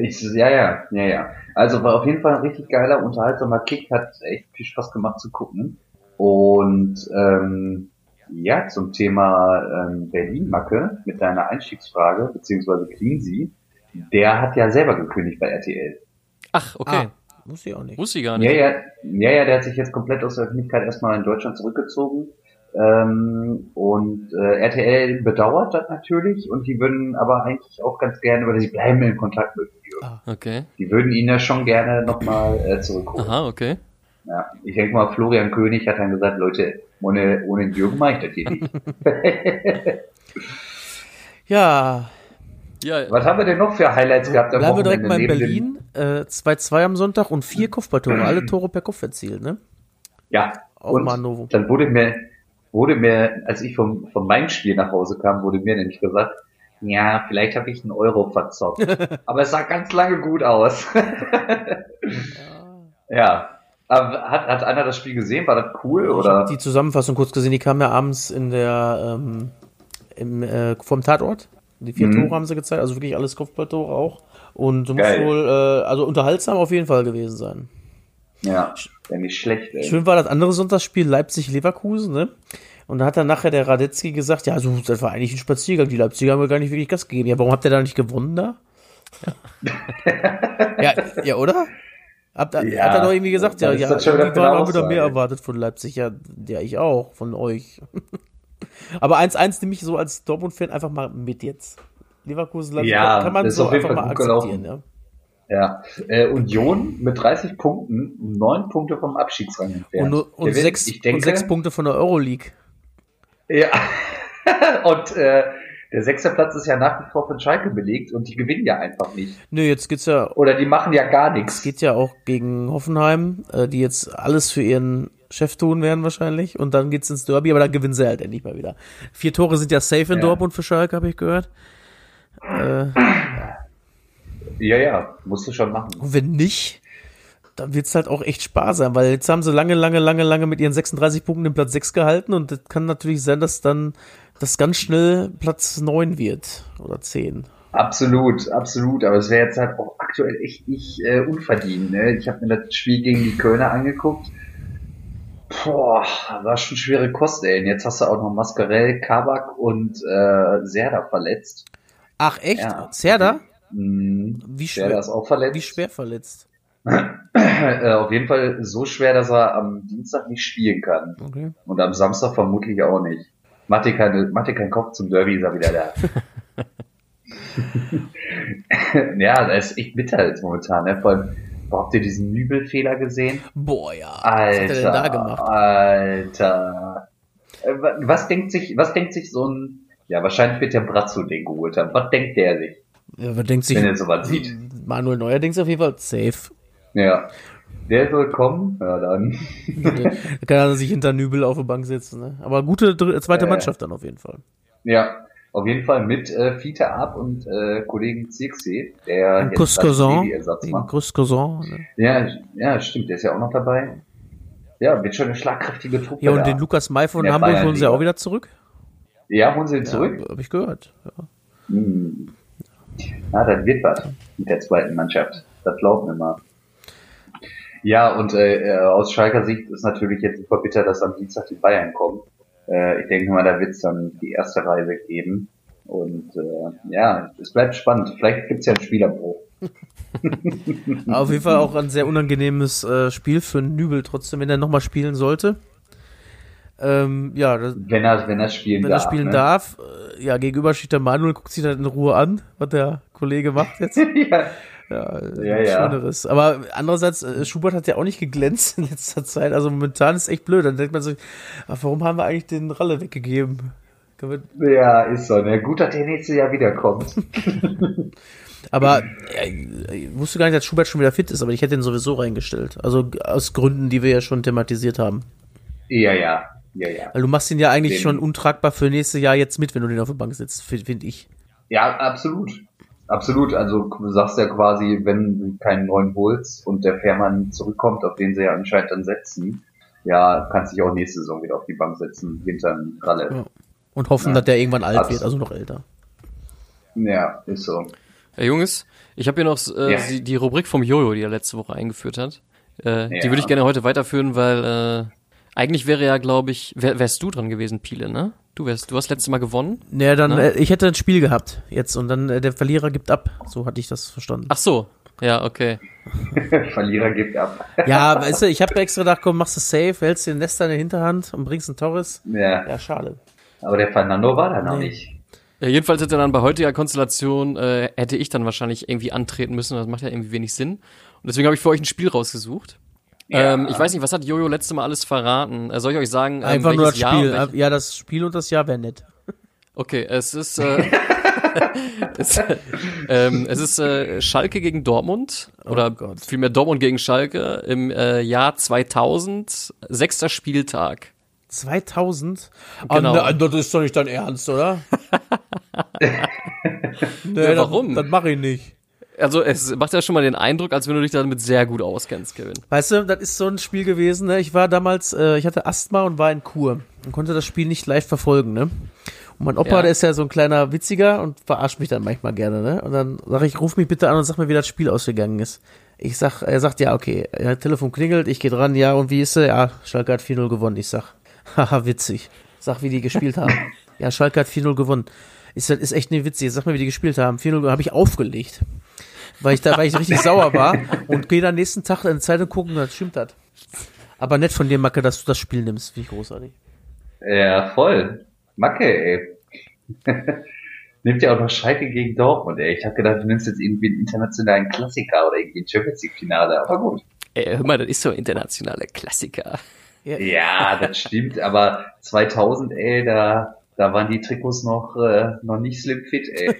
Ich, ja, ja, ja, ja. Also war auf jeden Fall ein richtig geiler, unterhaltsamer Kick. Hat echt viel Spaß gemacht zu gucken. Und ähm, ja, zum Thema ähm, Berlin-Macke mit deiner Einstiegsfrage, beziehungsweise Cleansy, der hat ja selber gekündigt bei R T L. Ach, okay. Ah, muss ich auch nicht. Muss ich gar nicht. Ja, ja, ja, ja, der hat sich jetzt komplett aus der Öffentlichkeit erstmal in Deutschland zurückgezogen. Ähm, und äh, R T L bedauert das natürlich und die würden aber eigentlich auch ganz gerne, oder sie bleiben in Kontakt mit ihm. Ah, okay. Die würden ihn ja schon gerne nochmal äh, zurückholen. Aha, okay. Ja, ich denke mal, Florian König hat dann gesagt, Leute, ohne, ohne den Jürgen mache ich das hier nicht. ja. ja. Was haben wir denn noch für Highlights gehabt? Bleiben wir direkt mal in Berlin. Äh, zwei zu zwei am Sonntag und vier Kopfballtore. Alle Tore per Kopf erzielt, ne? Ja. Auch und mal ein Novum. Dann wurde mir, wurde mir, als ich vom, von meinem Spiel nach Hause kam, wurde mir nämlich gesagt, ja, vielleicht habe ich einen Euro verzockt. Aber es sah ganz lange gut aus. ja. ja. Hat, hat einer das Spiel gesehen? War das cool? Oder? Ich habe die Zusammenfassung kurz gesehen. Die kam ja abends in der, ähm, im, äh, vom Tatort. Die vier mhm. Tore haben sie gezeigt. Also wirklich alles Kopfballtore auch. Und du musst wohl, äh, also unterhaltsam auf jeden Fall gewesen sein. Ja, wäre nicht schlecht, ey. Schön war das andere Sonntagsspiel Leipzig-Leverkusen, ne? Und da hat dann nachher der Radetzky gesagt, ja, also das war eigentlich ein Spaziergang. Die Leipziger haben mir gar nicht wirklich Gas gegeben. Ja, warum habt ihr da nicht gewonnen da? Ja, ja, ja, oder? Habt, ja, hat er doch irgendwie gesagt, ja, ja, die waren auch wieder mehr erwartet von Leipzig, ja, ja, ich auch, von euch. Aber eins eins nehme ich so als Dortmund-Fan einfach mal mit jetzt. Leverkusen, Leipzig, ja, kann man so einfach mal akzeptieren, gelaufen. Ja. ja. Äh, Union mit dreißig Punkten, neun Punkte vom Abstiegsrang entfernt. Und, und, sechs, ich denke, und sechs Punkte von der Euroleague. Ja, und äh, der sechste Platz ist ja nach wie vor von Schalke belegt und die gewinnen ja einfach nicht. Nö, jetzt geht's ja... Oder die machen ja gar nichts. Es geht ja auch gegen Hoffenheim, die jetzt alles für ihren Chef tun werden wahrscheinlich und dann geht's ins Derby, aber dann gewinnen sie halt endlich mal wieder. Vier Tore sind ja safe in ja. Dortmund für Schalke, habe ich gehört. Äh, ja, ja, musst du schon machen. Und wenn nicht, dann wird's halt auch echt sparsam, weil jetzt haben sie lange, lange, lange, lange mit ihren sechsunddreißig Punkten den Platz sechs gehalten und das kann natürlich sein, dass dann das ganz schnell Platz neun wird oder zehn. Absolut, absolut. Aber es wäre jetzt halt auch aktuell echt nicht äh, unverdient. Ne? Ich habe mir das Spiel gegen die Kölner angeguckt. Boah, war schon schwere Kost, ey. Und jetzt hast du auch noch Mascarell, Kabak und äh, Serdar verletzt. Ach echt? Ja. Serdar? Mhm. Wie schwer? Serdar ist auch verletzt. Wie schwer verletzt? Auf jeden Fall so schwer, dass er am Dienstag nicht spielen kann. Okay. Und am Samstag vermutlich auch nicht. Matti kein, Matti kein Kopf zum Derby, ist er wieder da. Ja, das ist echt bitter jetzt momentan, ne? Vor allem, boah, habt ihr diesen Nübel-Fehler gesehen? Boah, ja. Alter, was hat er denn da gemacht? Alter. Was denkt sich, was denkt sich so ein, ja, wahrscheinlich wird der Brazzo den geholt haben. Was denkt der sich? Ja, was denkt sich, wenn er sowas sieht? Manuel Neuer denkt auf jeden Fall safe. Ja. Der soll kommen, ja dann. Da kann er sich hinter Nübel auf der Bank setzen, ne? Aber gute dr- zweite äh, Mannschaft dann auf jeden Fall. Ja, auf jeden Fall mit äh, Fiete Ab und äh, Kollegen Zirksi, der Großcousin, Großcousin, ne? Ja, ja, stimmt, der ist ja auch noch dabei. Ja, wird schon eine schlagkräftige Truppe. Ja, und da. Den Lukas May von Hamburg Bayern holen sie Liga. Auch wieder zurück? Ja, holen sie ihn ja, zurück? Hab ich gehört, ja. Hm. Na, dann wird was mit der zweiten Mannschaft. Das glauben wir mal. Ja, und äh, aus Schalker Sicht ist natürlich jetzt super bitter, dass am Dienstag die Bayern kommen. Äh, ich denke mal, da wird's dann die erste Reise geben. Und äh, ja, es bleibt spannend. Vielleicht gibt's ja einen Spielerbruch. Auf jeden Fall auch ein sehr unangenehmes äh, Spiel für Nübel trotzdem, wenn er nochmal spielen sollte. Ähm, ja, das, wenn er wenn er spielen wenn darf. Wenn er spielen ne? darf. Äh, ja, gegenüber steht der Manuel, guckt sich dann in Ruhe an, was der Kollege macht jetzt. Ja. Ja, ja, ja, Schöneres. Aber andererseits, Schubert hat ja auch nicht geglänzt in letzter Zeit. Also momentan ist echt blöd. Dann denkt man sich, so, warum haben wir eigentlich den Ralle weggegeben? Ja, ist so. Ne? Gut, dass der nächste Jahr wiederkommt. Aber ja, ich wusste gar nicht, dass Schubert schon wieder fit ist, aber ich hätte ihn sowieso reingestellt. Also aus Gründen, die wir ja schon thematisiert haben. Ja, ja. ja, ja. Weil du machst ihn ja eigentlich den. schon untragbar für nächstes Jahr jetzt mit, wenn du den auf der Bank sitzt, finde ich. Ja, absolut. Absolut, also du sagst ja quasi, wenn du keinen neuen holst und der Fährmann zurückkommt, auf den sie ja anscheinend dann setzen, ja, kannst dich auch nächste Saison wieder auf die Bank setzen, hinter den Ralle. Ja. Und hoffen, ja. dass der irgendwann alt Abs- wird, also noch älter. Ja, ist so. Hey, Jungs, ich habe hier noch äh, ja. die, die Rubrik vom Jojo, die er letzte Woche eingeführt hat. Äh, ja. Die würde ich gerne heute weiterführen, weil äh, eigentlich wäre ja, glaube ich, wär, wärst du dran gewesen, Pile, ne? Du wärst, du hast letztes Mal gewonnen. Naja, dann, ne? Ich hätte ein Spiel gehabt jetzt und dann äh, der Verlierer gibt ab. So hatte ich das verstanden. Ach so, ja, okay. Verlierer gibt ab. Ja, weißt du, ich habe extra gedacht, komm, machst du safe, hältst den Nester in der Hinterhand und bringst einen Torres. Ja. Ja, schade. Aber der Fernando war da noch nee. nicht. Ja, jedenfalls hätte dann bei heutiger Konstellation, äh, hätte ich dann wahrscheinlich irgendwie antreten müssen. Das macht ja irgendwie wenig Sinn. Und deswegen habe ich für euch ein Spiel rausgesucht. Ja. Ähm, ich weiß nicht, was hat Jojo letztes Mal alles verraten? Äh, soll ich euch sagen, ähm, einfach nur das Jahr Spiel. Welch... Ja, das Spiel und das Jahr wäre nett. Okay, es ist äh, es, ähm, es ist äh, Schalke gegen Dortmund oder oh vielmehr Dortmund gegen Schalke im äh, Jahr zweitausend, sechster Spieltag. zweitausend? Genau. Oh, ne, das ist doch nicht dein Ernst, oder? Nee, ja, warum? Das, das mache ich nicht. Also es macht ja schon mal den Eindruck, als wenn du dich damit sehr gut auskennst, Kevin. Weißt du, das ist so ein Spiel gewesen, ne? Ich war damals, äh, ich hatte Asthma und war in Kur und konnte das Spiel nicht live verfolgen, ne? Und mein Opa, ja. der ist ja so ein kleiner Witziger und verarscht mich dann manchmal gerne, ne? Und dann sag ich, ruf mich bitte an und sag mir, wie das Spiel ausgegangen ist. Ich sag, er sagt, ja, okay, ja, Telefon klingelt, ich geh dran, ja, und wie ist er? Ja, Schalke hat vier null gewonnen. Ich sag, haha, witzig. Sag, wie die gespielt haben. Ja, Schalke hat vier null gewonnen. Ist, ist echt nicht witzig. Sag mir, wie die gespielt haben. vier null habe ich aufgelegt. Weil ich da, weil ich richtig sauer war und gehe dann nächsten Tag in die Zeitung gucken, das stimmt das. Aber nett von dir, Macke, dass du das Spiel nimmst, finde ich großartig. Ja, voll. Macke, ey. Nimmt ja auch noch Schalke gegen Dortmund, ey. Ich habe gedacht, du nimmst jetzt irgendwie einen internationalen Klassiker oder irgendwie ein Champions League-Finale, aber gut. Ey, hör mal, das ist so ein internationaler Klassiker. Ja, ja, das stimmt, aber zweitausend, ey, da, da waren die Trikots noch, äh, noch nicht slim fit, ey.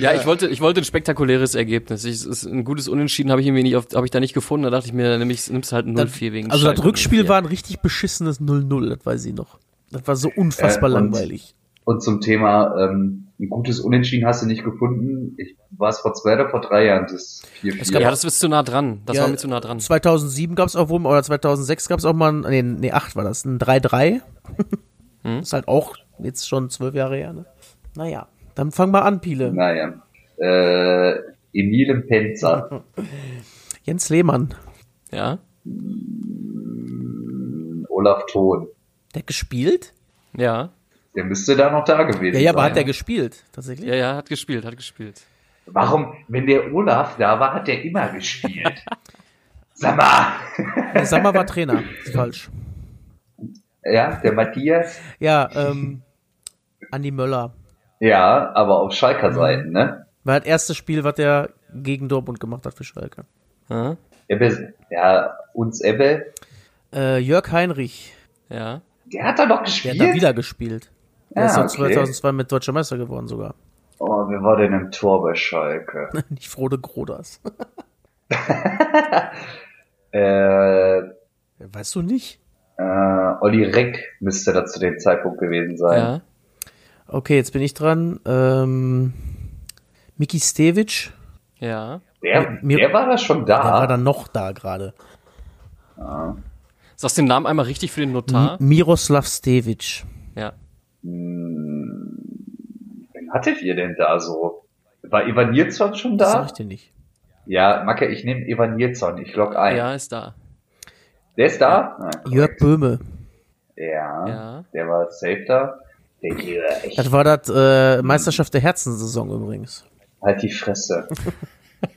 Ja, ich wollte, ich wollte ein spektakuläres Ergebnis. Ich, ist ein gutes Unentschieden habe ich irgendwie nicht, habe ich da nicht gefunden. Da dachte ich mir, nimmst du halt ein null vier wegen. Also Schalke, das Rückspiel null vier war ein richtig beschissenes null null, das weiß ich noch. Das war so unfassbar äh, und, langweilig. Und zum Thema, ähm, ein gutes Unentschieden hast du nicht gefunden. Ich war es vor zwei oder vor drei Jahren, das vier vier. Ja, das ist zu nah dran. Das ja, war mir zu nah dran. zweitausendsieben gab es auch wohl, oder zweitausendsechs gab es auch mal, nee, nee, acht war das, ein drei drei. Hm? Ist halt auch jetzt schon zwölf Jahre her, ne? Naja. Dann fang mal an, Pile. Naja. Äh, Emile Penzer. Jens Lehmann. Ja. Mm, Olaf Thon. Der hat gespielt? Ja. Der müsste da noch da gewesen sein. Ja, ja, aber sein. Hat der gespielt, tatsächlich? Ja, ja, hat gespielt, hat gespielt. Warum, wenn der Olaf da war, hat der immer gespielt? Sammer! Sammer war Trainer, ist falsch. Ja, der Matthias. Ja, ähm, Andi Möller. Ja, aber auf Schalker Seiten, ne? War das erste Spiel, was der gegen Dortmund gemacht hat für Schalke. Aha. Ebbe, ja, uns Ebbe. Äh, Jörg Heinrich. Ja. Der hat da doch gespielt? Der hat da wieder gespielt. Der ja, ist okay. zweitausendzwei mit Deutscher Meister geworden sogar. Oh, wer war denn im Tor bei Schalke? Nicht Frode Groders. äh, weißt du nicht? Äh, Olli Reck müsste da zu dem Zeitpunkt gewesen sein. Ja. Okay, jetzt bin ich dran. Ähm, Miki Stevic. Ja. Der, mir, der war da schon da. Der war dann noch da gerade. Ja. Sagst du den Namen einmal richtig für den Notar? M- Miroslav Stevic. Ja. Hm, wen hattet ihr denn da so? War Ivan Nilsson schon da? Das sag ich dir nicht. Ja, Macke, ich nehme Ivan Nilsson. Ich log ein. Ja, ist da. Der ist da? Ja. Ah, Jörg Böhme. Ja, ja, der war safe da. Der Jörg. Das war das äh, Meisterschaft der Herzensaison übrigens. Halt die Fresse.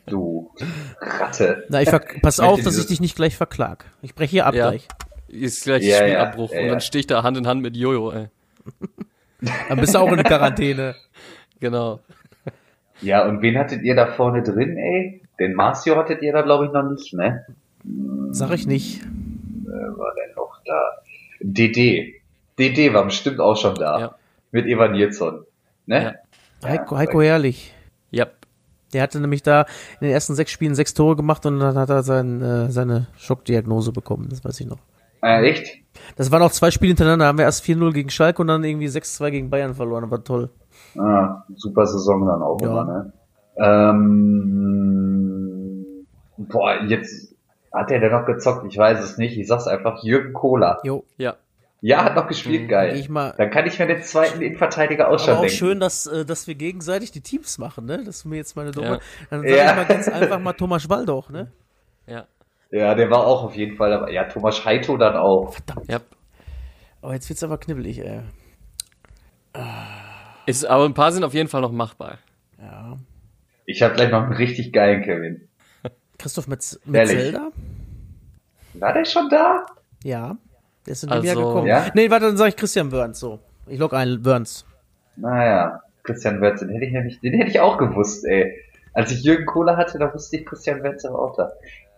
Du Ratte. Na, ich ver- pass auf, dass ich dich nicht gleich verklag. Ich breche hier ab ja. gleich. Ist gleich ja, Spielabbruch. Ja, ja, und dann stehe ich da Hand in Hand mit Jojo, ey. Dann bist du auch in Quarantäne. Genau. Ja, und wen hattet ihr da vorne drin, ey? Den Marcio hattet ihr da, glaube ich, noch nicht, ne? Sag ich nicht. Wer war denn noch da? D D. D D war bestimmt auch schon da. Ja. Mit Ivan Nilsson, ne? Ja. Heiko, Heiko Herrlich. Ja. Der hatte nämlich da in den ersten sechs Spielen sechs Tore gemacht und dann hat er sein, äh, seine Schockdiagnose bekommen, das weiß ich noch. Äh, echt? Das waren auch zwei Spiele hintereinander, haben wir erst vier null gegen Schalke und dann irgendwie sechs zwei gegen Bayern verloren, aber toll. Ah, super Saison dann auch immer, ja. ne? Ähm, boah, jetzt hat er denn noch gezockt, ich weiß es nicht, ich sag's einfach, Jürgen Kohler. Jo, ja. Ja, hat noch gespielt, geil. Ich mal dann kann ich mir den zweiten Innenverteidiger ausschauen. Aber auch denken. Schön, dass, dass wir gegenseitig die Teams machen, ne? Das ist mir jetzt meine dumme. Ja. Dann sag ja. ich mal ganz einfach mal Thomas Waldoch, ne? Ja. Ja, der war auch auf jeden Fall dabei. Ja, Thomas Heito dann auch. Verdammt. Ja. Oh, jetzt wird's aber knibbelig, ey. Ist, aber ein paar sind auf jeden Fall noch machbar. Ja. Ich hab gleich noch einen richtig geilen Kevin. Christoph Metz- Metzelder? War der schon da? Ja. Der ist in dem Jahr gekommen. Ja? Nee, warte, dann sage ich Christian Wörns. So. Ich log ein, Wörns. Naja, Christian Wörns, den hätte ich nämlich, den hätte ich auch gewusst, ey. Als ich Jürgen Kohler hatte, da wusste ich Christian Wörns aber auch da.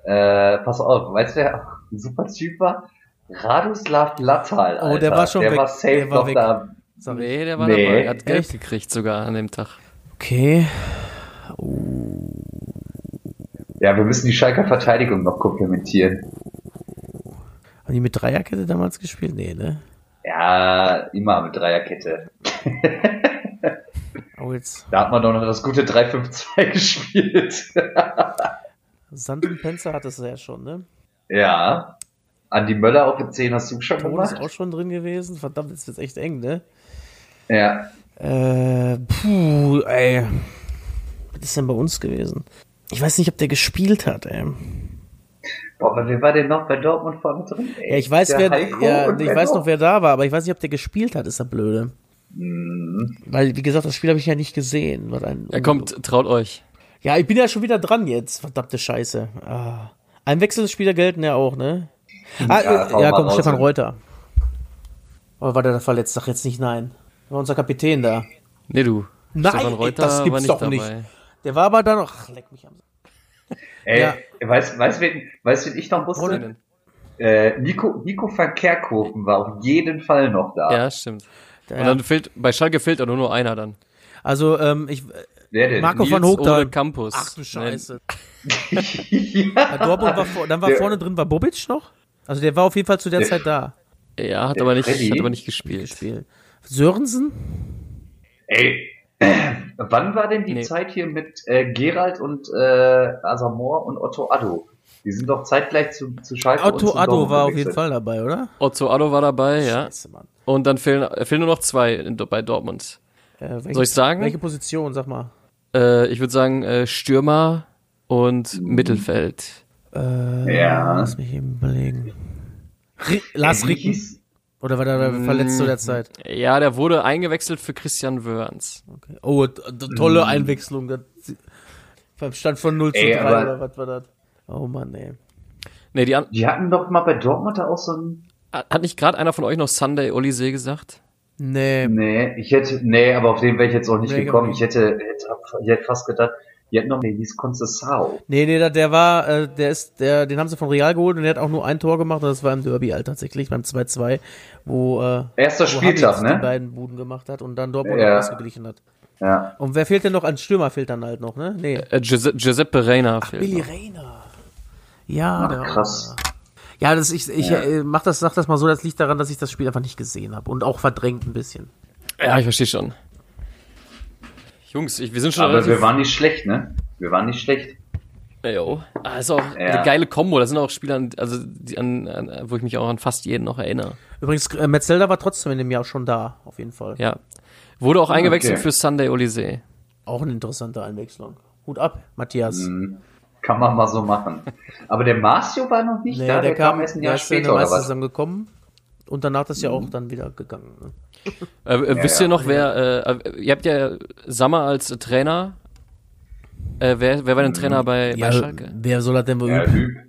Äh, pass auf, weißt du, wer auch ein super Typ war? Radoslav Lattal, Alter. Oh, der war schon der weg. War safe der war noch weg. Da. Nee, der war nee. dabei. Er hat Geld Echt? gekriegt sogar an dem Tag. Okay. Oh. Ja, wir müssen die Schalker Verteidigung noch komplementieren. Haben die mit Dreierkette damals gespielt? Nee, ne? Ja, immer mit Dreierkette. Oh, jetzt. Da hat man doch noch das gute drei fünf zwei gespielt. Sand und Penzer hattest du ja schon, ne? Ja. Andi Möller auf den zehn hast du schon Ton gemacht. Ist auch schon drin gewesen. Verdammt, jetzt wird's echt eng, ne? Ja. Äh, puh, ey. Was ist denn bei uns gewesen? Ich weiß nicht, ob der gespielt hat, ey. Boah, aber wer war denn noch bei Dortmund vorne drin? Ey, ja, ich weiß, wer, ja, ich weiß noch, wer da war, aber ich weiß nicht, ob der gespielt hat, ist ja blöde. Mm. Weil, wie gesagt, das Spiel habe ich ja nicht gesehen. Er kommt, traut euch. Ja, ich bin ja schon wieder dran jetzt, verdammte Scheiße. Ah. Einwechselspieler gelten ja auch, ne? Ah, ja, äh, ja komm, Stefan Reuter. Aber war der da verletzt? Sag jetzt nicht nein. War unser Kapitän da. Nee, du. Nein, Stefan Reuter, ey, das gibt's doch nicht. Dabei. Der war aber dann noch. Ach, leck mich am Sack. Ey, ja. weißt du, weißt, wen, weißt, wen ich noch wusste? Äh, Nico, Nico van Kerkhoven war auf jeden Fall noch da. Ja, stimmt. Und ja. dann fehlt, bei Schalke fehlt ja nur, nur einer dann. Also, ähm, ich, Wer denn? Marco Nils van Hoogdal. Campus. Ach du Scheiße. ja. Dortmund war vor, dann war der, vorne drin, war Bobic noch? Also der war auf jeden Fall zu der, der Zeit da. Ja, hat aber nicht, hat aber nicht gespielt. gespielt. Sörensen? Ey. Wann war denn die nee. Zeit hier mit äh, Gerald und äh, Asamoah und Otto Addo? Die sind doch zeitgleich zu, zu Schalke. Otto Addo war auf jeden Fall dabei, oder? Otto Addo war dabei, ja. Scheiße, Mann. Und dann fehlen, fehlen nur noch zwei in, bei Dortmund. Äh, welche, Soll ich sagen? Welche Position, sag mal? Äh, ich würde sagen äh, Stürmer und mhm. Mittelfeld. Äh, ja. Lass mich eben überlegen. R- Lars Ricken. Oder war der verletzt zu der Zeit? Ja, der wurde eingewechselt für Christian Wörns. Okay. Oh, tolle Einwechslung. Das, beim Stand von null zu drei oder was war das? Oh Mann, ey. Nee, die, an- die hatten doch mal bei Dortmund da auch so ein Hat nicht gerade einer von euch noch Sunday Olisee gesagt? Nee. Nee, ich hätte, nee, aber auf den wäre ich jetzt auch nicht nee, gekommen. Ich hätte, hätte, ich hätte fast gedacht, die hat noch, nee, die ist Concesao. Nee, nee, der, der war, äh, der ist, der, den haben sie von Real geholt und der hat auch nur ein Tor gemacht und das war im Derby halt tatsächlich, beim zwei zwei, wo, äh, erster Spieltag, wo ne? die beiden Buden gemacht hat und dann Dortmund ja. ausgeglichen hat. Ja. Und wer fehlt denn noch? Ein Stürmer fehlt dann halt noch, ne? Nee. Äh, Giuseppe, Giuseppe Reina Ach, fehlt Billy noch. Reina. Ja, Ach, der krass. War. Ja, das ich, ich ja. mach das, sag das mal so, das liegt daran, dass ich das Spiel einfach nicht gesehen habe und auch verdrängt ein bisschen. Ja, ich verstehe schon. Jungs, ich, wir sind schon. Aber wir waren nicht schlecht, ne? Wir waren nicht schlecht. Jo. Ah, ist auch ja. eine geile Kombo. Da sind auch Spieler, also die, an, an, wo ich mich auch an fast jeden noch erinnere. Übrigens, äh, Metzelder war trotzdem in dem Jahr schon da, auf jeden Fall. Ja. Wurde auch eingewechselt okay. für Sunday Olisee. Auch eine interessante Einwechslung. Hut ab, Matthias. Mhm. Kann man mal so machen. Aber der Marcio war noch nicht nee, da, der, der kam erst ein Jahr später oder was? Gekommen und danach ist ja auch mhm. dann wieder gegangen. Ne? Äh, äh, ja, wisst ja. ihr noch, wer, äh, ihr habt ja Sammer als Trainer. Äh, wer, wer war denn Trainer mhm. bei, ja, bei Schalke? Wer soll das denn berüben? Ja,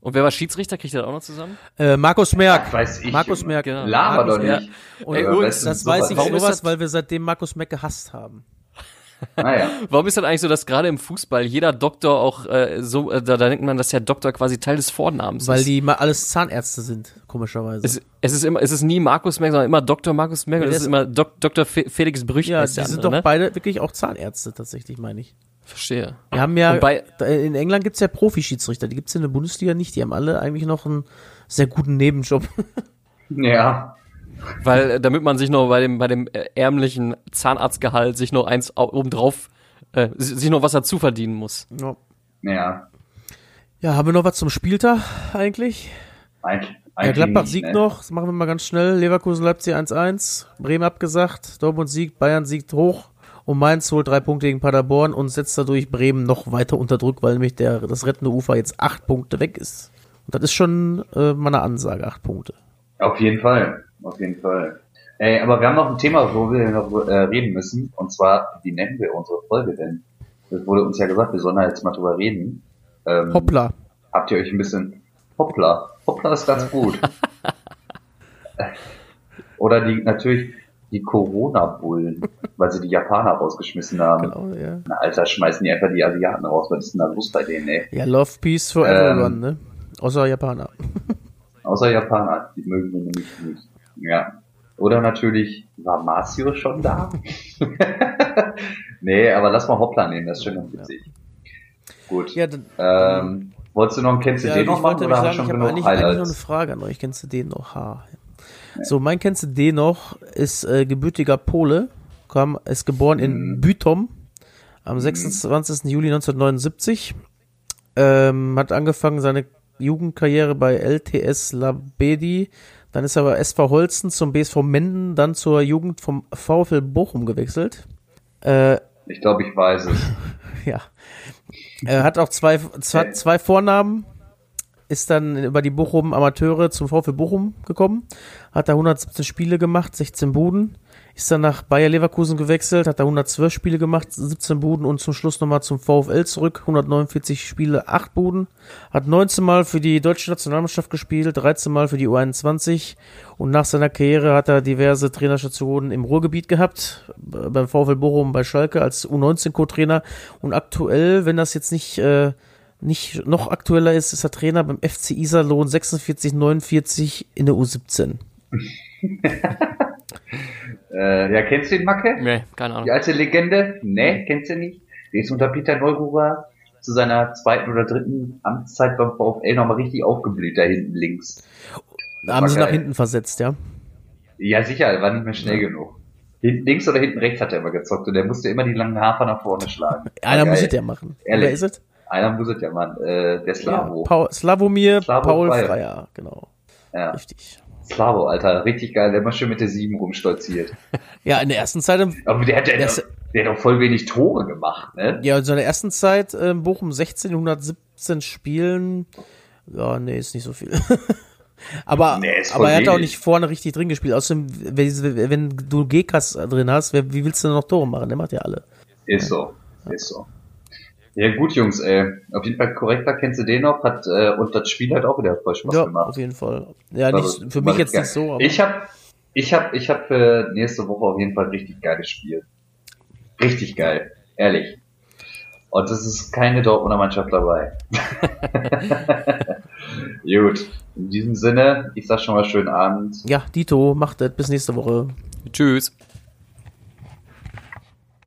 und wer war Schiedsrichter? Kriegt ihr das auch noch zusammen? Äh, Markus Merck. Ach, weiß ich. Markus Merck, genau. Laber doch nicht. Und, Ey, und das, das weiß ich sowas, weil wir seitdem Markus Merck gehasst haben. Ah, ja. Warum ist das eigentlich so, dass gerade im Fußball jeder Doktor auch äh, so, äh, da, da denkt man, dass der Doktor quasi Teil des Vornamens Weil ist. Weil die mal alles Zahnärzte sind, komischerweise. Es, es, ist, immer, es ist nie Markus Merck, sondern immer Doktor Markus Merck. Ja, das ist immer Dok- Doktor Fe- Felix Brüch. Ja, die sind andere, doch ne? beide wirklich auch Zahnärzte tatsächlich, meine ich. Verstehe. Wir haben ja, bei, in England gibt es ja Profi-Schiedsrichter, die gibt es in der Bundesliga nicht. Die haben alle eigentlich noch einen sehr guten Nebenjob. Ja. Weil, damit man sich noch bei dem, bei dem ärmlichen Zahnarztgehalt sich noch eins obendrauf, äh, sich noch was dazu verdienen muss. Ja. Ja, ja haben wir noch was zum Spieltag eigentlich? Eig- ja, Gladbach nicht, siegt ne? noch, das machen wir mal ganz schnell. Leverkusen, Leipzig eins eins, Bremen abgesagt, Dortmund siegt, Bayern siegt hoch und Mainz holt drei Punkte gegen Paderborn und setzt dadurch Bremen noch weiter unter Druck, weil nämlich der, das rettende Ufer jetzt acht Punkte weg ist. Und das ist schon äh, mal eine Ansage, acht Punkte. Auf jeden Fall. Auf jeden Fall. Ey, aber wir haben noch ein Thema, wo wir noch äh, reden müssen. Und zwar, wie nennen wir unsere Folge denn? Das wurde uns ja gesagt, wir sollen da jetzt mal drüber reden. Ähm, Hoppla. Habt ihr euch ein bisschen... Hoppla. Hoppla ist ganz gut. Oder die natürlich die Corona-Bullen, weil sie die Japaner rausgeschmissen haben. Genau, ja. Na, Alter, schmeißen die einfach die Asiaten raus. Was ist denn da los bei denen, ey? Ja, love, peace for everyone, ähm, ne? Außer Japaner. Außer Japaner. Die mögen wir nämlich nicht. Ja. Oder natürlich, war Marcio schon da? Nee, aber lass mal Hoppla nehmen, das ist schön und witzig. Ja. Gut. Ja, dann, ähm, wolltest du noch einen Kennst du ja, den noch machen? Oder sagen, schon ich habe eigentlich, eigentlich noch eine Frage an euch. Kennst du den noch? Ha. Ja. So, mein Kennst du den noch ist äh, gebürtiger Pole, kam, ist geboren in mhm. Bytom am sechsundzwanzigsten Mhm. Juli neunzehnhundertneunundsiebzig. Ähm, hat angefangen seine Jugendkarriere bei L T S Labedi. Dann ist er aber S V Holsten zum B S V Menden, dann zur Jugend vom VfL Bochum gewechselt. Äh, ich glaube, ich weiß es. Ja. Er hat auch zwei, zwei, zwei Vornamen, ist dann über die Bochum Amateure zum VfL Bochum gekommen, hat da hundertsiebzehn Spiele gemacht, sechzehn Buden, ist dann nach Bayer Leverkusen gewechselt, hat da hundertzwölf Spiele gemacht, siebzehn Buden und zum Schluss nochmal zum VfL zurück, hundertneunundvierzig Spiele, acht Buden, hat neunzehn Mal für die deutsche Nationalmannschaft gespielt, dreizehn Mal für die U einundzwanzig und nach seiner Karriere hat er diverse Trainerstationen im Ruhrgebiet gehabt, beim VfL Bochum, bei Schalke als U neunzehn Co-Trainer und aktuell, wenn das jetzt nicht äh, nicht noch aktueller ist, ist er Trainer beim F C Iserlohn sechsundvierzig neunundvierzig in der U siebzehn. äh, ja, kennst du den Macke? Nee, keine Ahnung. Die alte Legende? Nee, kennst du nicht? Der ist unter Peter Neururer zu seiner zweiten oder dritten Amtszeit beim VfL nochmal richtig aufgeblüht, da hinten links. Da haben sie geil. Nach hinten versetzt, ja? Ja, sicher, war nicht mehr schnell ja. genug. Hinten links oder hinten rechts hat er immer gezockt und der musste immer die langen Hafer nach vorne schlagen. Einer muss es ja machen. Ehrlich. Wer ist es? Einer muss es ja machen, äh, der Slavo. Ja, pa- Slavomir Slavo Paul Freier. Freier, genau. Ja. Richtig. Slavo, Alter, richtig geil, der immer schön mit der sieben rumstolziert. Ja, in der ersten Zeit... Im Aber der hat ja der der noch voll wenig Tore gemacht, ne? Ja, in seiner ersten Zeit in äh, Bochum sechzehnhundertsiebzehn Spielen, ja, nee, ist nicht so viel. Aber, nee, aber er hat auch nicht vorne richtig drin gespielt. Außerdem, wenn, wenn du Gekas drin hast, wie willst du denn noch Tore machen? Der macht ja alle. Ist so, ist so. Ja gut, Jungs, ey. Auf jeden Fall korrekter, kennst du den noch? Hat äh, und das Spiel hat auch wieder voll Spaß ja, gemacht. Auf jeden Fall. Ja, also, nicht, für mich jetzt geil. Nicht so. Aber ich hab, ich hab, ich hab für nächste Woche auf jeden Fall ein richtig geiles Spiel. Richtig geil, ehrlich. Und das ist keine Dortmunder Mannschaft dabei. Gut, in diesem Sinne, ich sag schon mal schönen Abend. Ja, Dito, macht das, bis nächste Woche. Tschüss.